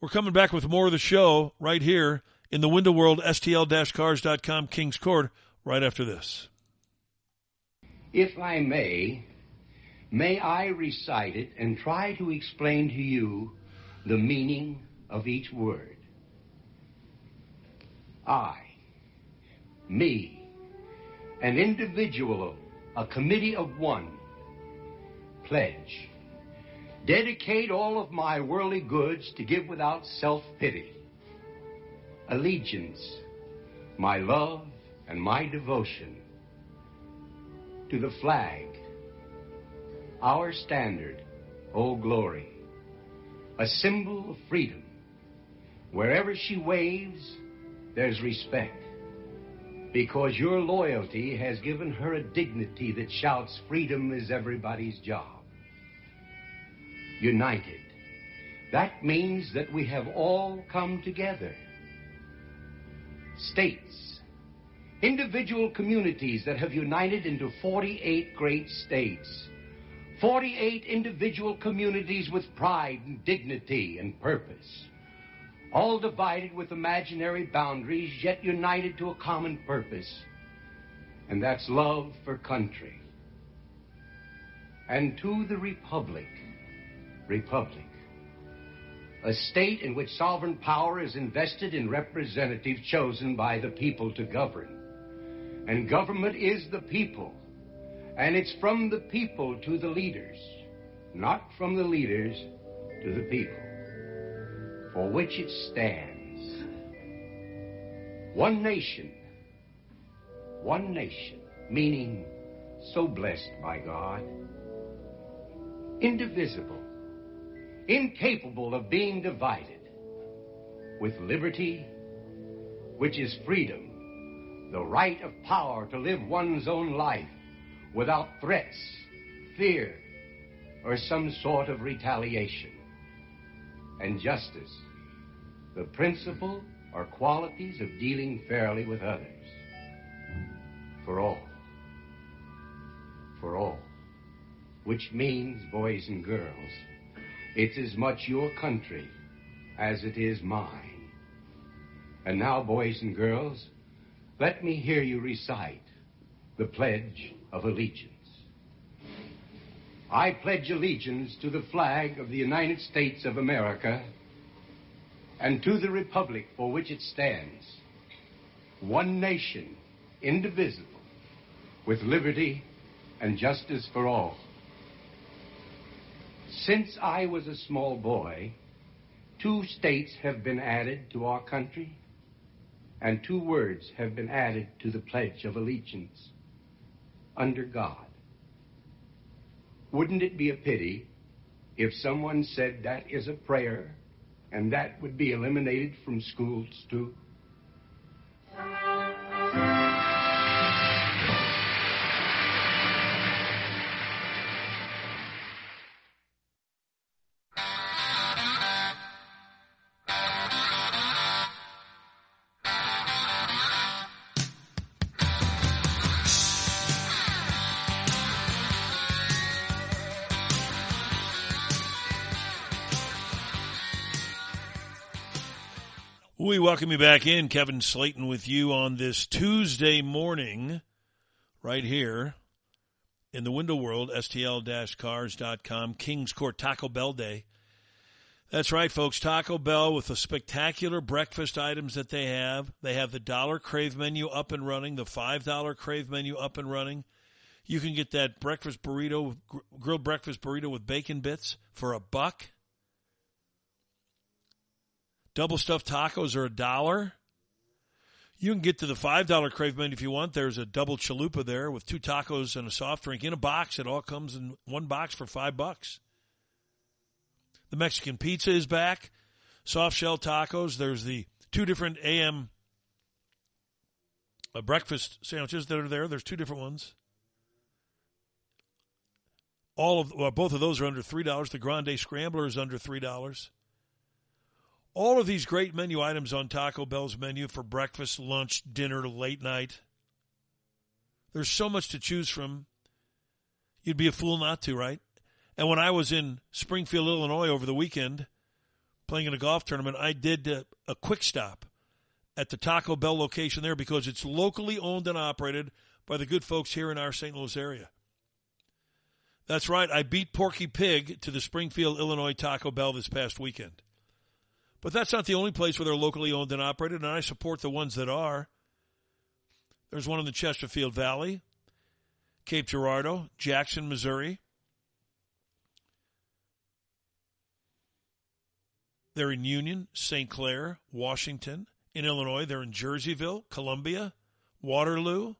We're coming back with more of the show right here in the Window World, S T L dash cars dot com, King's Court, right after this. If I may, may I recite it and try to explain to you the meaning of each word? I, me, an individual, a committee of one, pledge dedicate all of my worldly goods to give without self-pity. Allegiance, my love and my devotion to the flag, our standard, O glory, a symbol of freedom. Wherever she waves, there's respect, because your loyalty has given her a dignity that shouts freedom is everybody's job. United, that means that we have all come together. States, individual communities that have united into forty-eight great states, forty-eight individual communities with pride and dignity and purpose, all divided with imaginary boundaries, yet united to a common purpose, and that's love for country. And to the Republic, Republic, a state in which sovereign power is invested in representatives chosen by the people to govern. And government is the people, and it's from the people to the leaders, not from the leaders to the people, for which it stands. One nation, one nation, meaning so blessed by God, indivisible, incapable of being divided, with liberty, which is freedom, the right of power to live one's own life without threats, fear, or some sort of retaliation. And justice, the principle or qualities of dealing fairly with others. For all. For all. Which means, boys and girls, it's as much your country as it is mine. And now, boys and girls, let me hear you recite the Pledge of Allegiance. I pledge allegiance to the flag of the United States of America and to the republic for which it stands, one nation, indivisible, with liberty and justice for all. Since I was a small boy, two states have been added to our country, and two words have been added to the Pledge of Allegiance: under God. Wouldn't it be a pity if someone said that is a prayer and that would be eliminated from schools too? We welcome you back in. Kevin Slayton with you on this Tuesday morning right here in the Window World, S T L dash cars dot com, Kings Court, Taco Bell Day. That's right, folks. Taco Bell with the spectacular breakfast items that they have. They have the dollar Crave menu up and running, the five dollar Crave menu up and running. You can get that breakfast burrito, grilled breakfast burrito with bacon bits for a buck. Double stuffed tacos are a dollar. You can get to the five dollar Crave menu if you want. There's a double chalupa there with two tacos and a soft drink in a box. It all comes in one box for five bucks. The Mexican pizza is back. Soft shell tacos. There's the two different A M uh, breakfast sandwiches that are there. There's two different ones. All of well, both of those are under three dollars. The Grande Scrambler is under three dollars. All of these great menu items on Taco Bell's menu for breakfast, lunch, dinner, late night. There's so much to choose from. You'd be a fool not to, right? And when I was in Springfield, Illinois over the weekend playing in a golf tournament, I did a, a quick stop at the Taco Bell location there because it's locally owned and operated by the good folks here in our Saint Louis area. That's right. I beat Porky Pig to the Springfield, Illinois Taco Bell this past weekend. But that's not the only place where they're locally owned and operated, and I support the ones that are. There's one in the Chesterfield Valley, Cape Girardeau, Jackson, Missouri. They're in Union, Saint Clair, Washington. In Illinois, they're in Jerseyville, Columbia, Waterloo.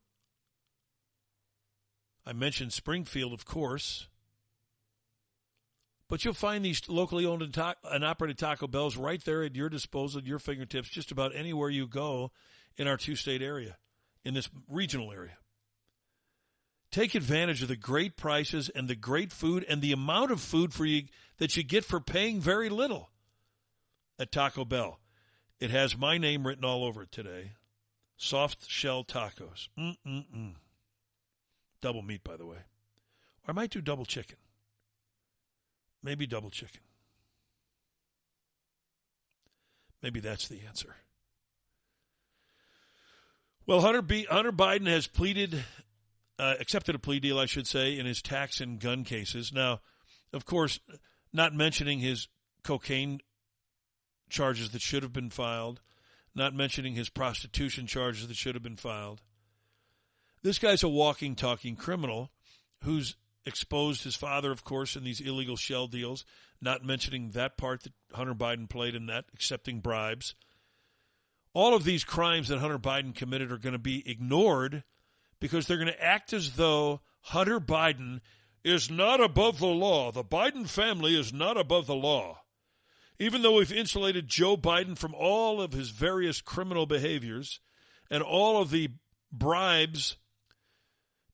I mentioned Springfield, of course. But you'll find these locally owned and, ta- and operated Taco Bells right there at your disposal, your fingertips, just about anywhere you go in our two-state area, in this regional area. Take advantage of the great prices and the great food and the amount of food for you that you get for paying very little at Taco Bell. It has my name written all over it today. Soft shell tacos. Mm-mm-mm. Double meat, by the way. Or I might do double chicken. Maybe double chicken. Maybe that's the answer. Well, Hunter, B- Hunter Biden has pleaded... Uh, accepted a plea deal, I should say, in his tax and gun cases. Now, of course, not mentioning his cocaine charges that should have been filed, not mentioning his prostitution charges that should have been filed. This guy's a walking, talking criminal who's exposed his father, of course, in these illegal shell deals, not mentioning that part that Hunter Biden played in that, accepting bribes. All of these crimes that Hunter Biden committed are going to be ignored because they're going to act as though Hunter Biden is not above the law. The Biden family is not above the law. Even though we've insulated Joe Biden from all of his various criminal behaviors and all of the bribes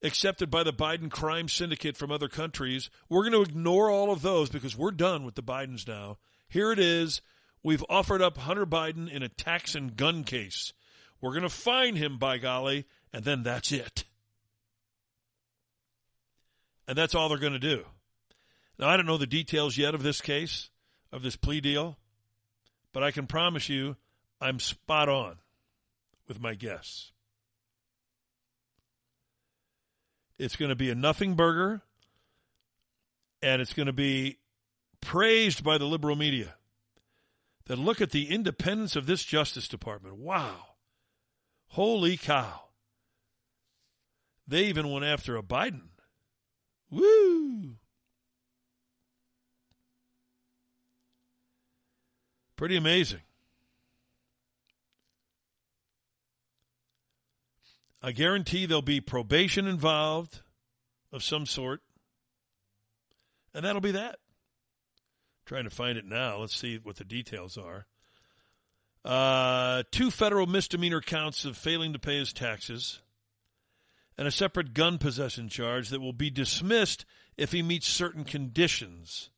accepted by the Biden crime syndicate from other countries, we're going to ignore all of those because we're done with the Bidens now. Here it is. We've offered up Hunter Biden in a tax and gun case. We're going to fine him, by golly. And then that's it. And that's all they're going to do. Now, I don't know the details yet of this case, of this plea deal, but I can promise you I'm spot on with my guess. It's going to be a nothing burger, and it's going to be praised by the liberal media. Then look at the independence of this Justice Department. Wow. Holy cow. They even went after a Biden. Woo! Pretty amazing. I guarantee there'll be probation involved of some sort. And that'll be that. I'm trying to find it now. Let's see what the details are. Uh, two federal misdemeanor counts of failing to pay his taxes. And a separate gun possession charge that will be dismissed if he meets certain conditions.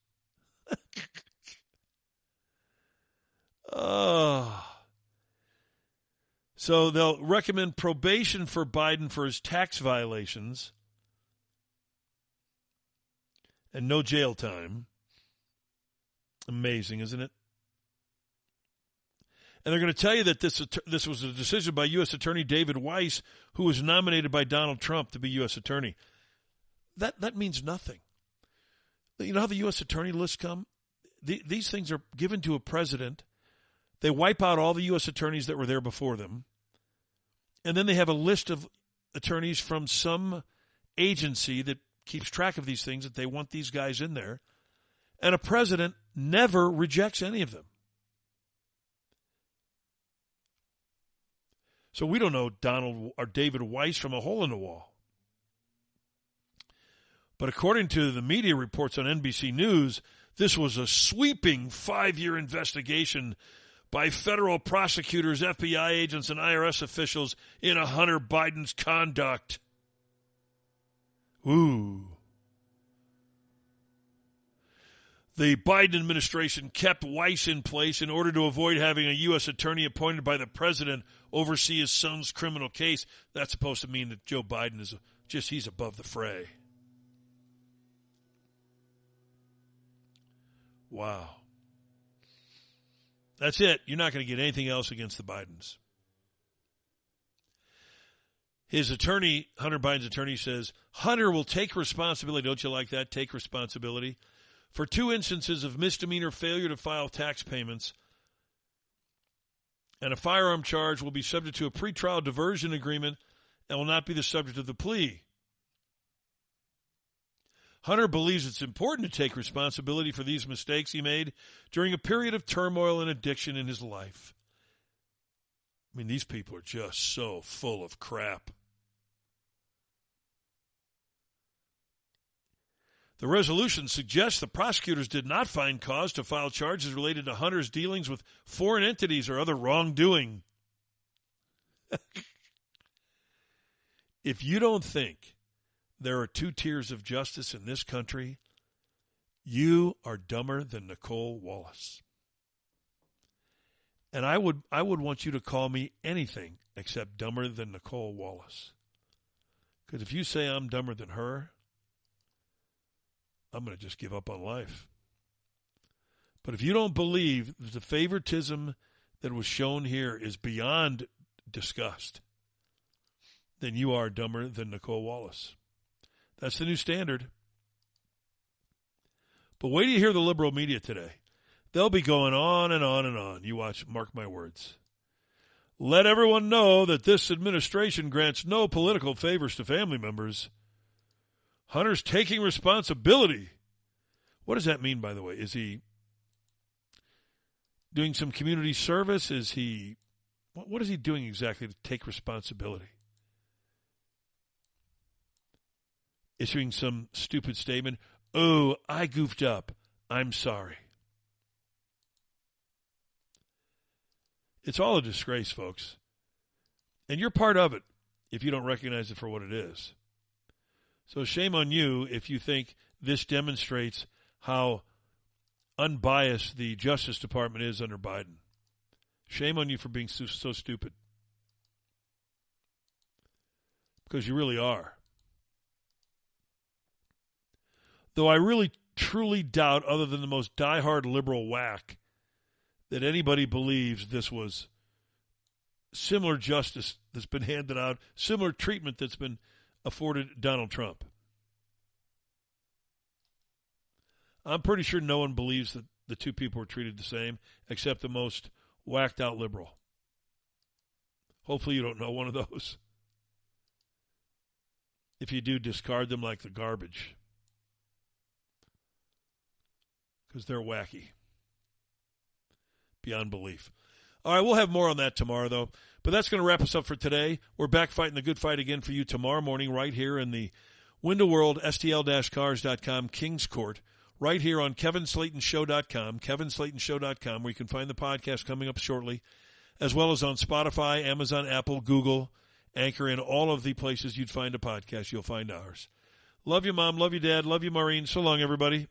Oh. So they'll recommend probation for Biden for his tax violations and no jail time. Amazing, isn't it? And they're going to tell you that this this was a decision by U S Attorney David Weiss, who was nominated by Donald Trump to be U S Attorney. That that means nothing. You know how the U S Attorney lists come? The, these things are given to a president. They wipe out all the U S attorneys that were there before them. And then they have a list of attorneys from some agency that keeps track of these things, that they want these guys in there. And a president never rejects any of them. So we don't know Donald or David Weiss from a hole in the wall. But according to the media reports on N B C News, this was a sweeping five-year investigation by federal prosecutors, F B I agents, and I R S officials into Hunter Biden's conduct. Ooh. The Biden administration kept Weiss in place in order to avoid having a U S attorney appointed by the president oversee his son's criminal case. That's supposed to mean that Joe Biden is just, he's above the fray. Wow. That's it. You're not going to get anything else against the Bidens. His attorney, Hunter Biden's attorney, says, Hunter will take responsibility. Don't you like that? Take responsibility for two instances of misdemeanor failure to file tax payments. And a firearm charge will be subject to a pretrial diversion agreement and will not be the subject of the plea. Hunter believes it's important to take responsibility for these mistakes he made during a period of turmoil and addiction in his life. I mean, these people are just so full of crap. The resolution suggests the prosecutors did not find cause to file charges related to Hunter's dealings with foreign entities or other wrongdoing. If you don't think there are two tiers of justice in this country, you are dumber than Nicole Wallace. And I would I would want you to call me anything except dumber than Nicole Wallace. Because if you say I'm dumber than her, I'm going to just give up on life. But if you don't believe that the favoritism that was shown here is beyond disgust, then you are dumber than Nicole Wallace. That's the new standard. But wait till you hear the liberal media today. They'll be going on and on and on. You watch, mark my words. Let everyone know that this administration grants no political favors to family members. Hunter's taking responsibility. What does that mean, by the way? Is he doing some community service? Is he, what is he doing exactly to take responsibility? Issuing some stupid statement. Oh, I goofed up. I'm sorry. It's all a disgrace, folks. And you're part of it if you don't recognize it for what it is. So shame on you if you think this demonstrates how unbiased the Justice Department is under Biden. Shame on you for being so, so stupid. Because you really are. Though I really, truly doubt, other than the most diehard liberal whack, that anybody believes this was similar justice that's been handed out, similar treatment that's been afforded Donald Trump. I'm pretty sure no one believes that the two people were treated the same, except the most whacked out liberal. Hopefully you don't know one of those. If you do, discard them like the garbage. Because they're wacky. Beyond belief. All right, we'll have more on that tomorrow, though. But that's going to wrap us up for today. We're back fighting the good fight again for you tomorrow morning right here in the Window World, S T L dash cars dot com, Kings Court, right here on Kevin Slayton Show dot com, Kevin Slayton Show dot com, where you can find the podcast coming up shortly, as well as on Spotify, Amazon, Apple, Google, Anchor, and all of the places you'd find a podcast. You'll find ours. Love you, Mom. Love you, Dad. Love you, Maureen. So long, everybody.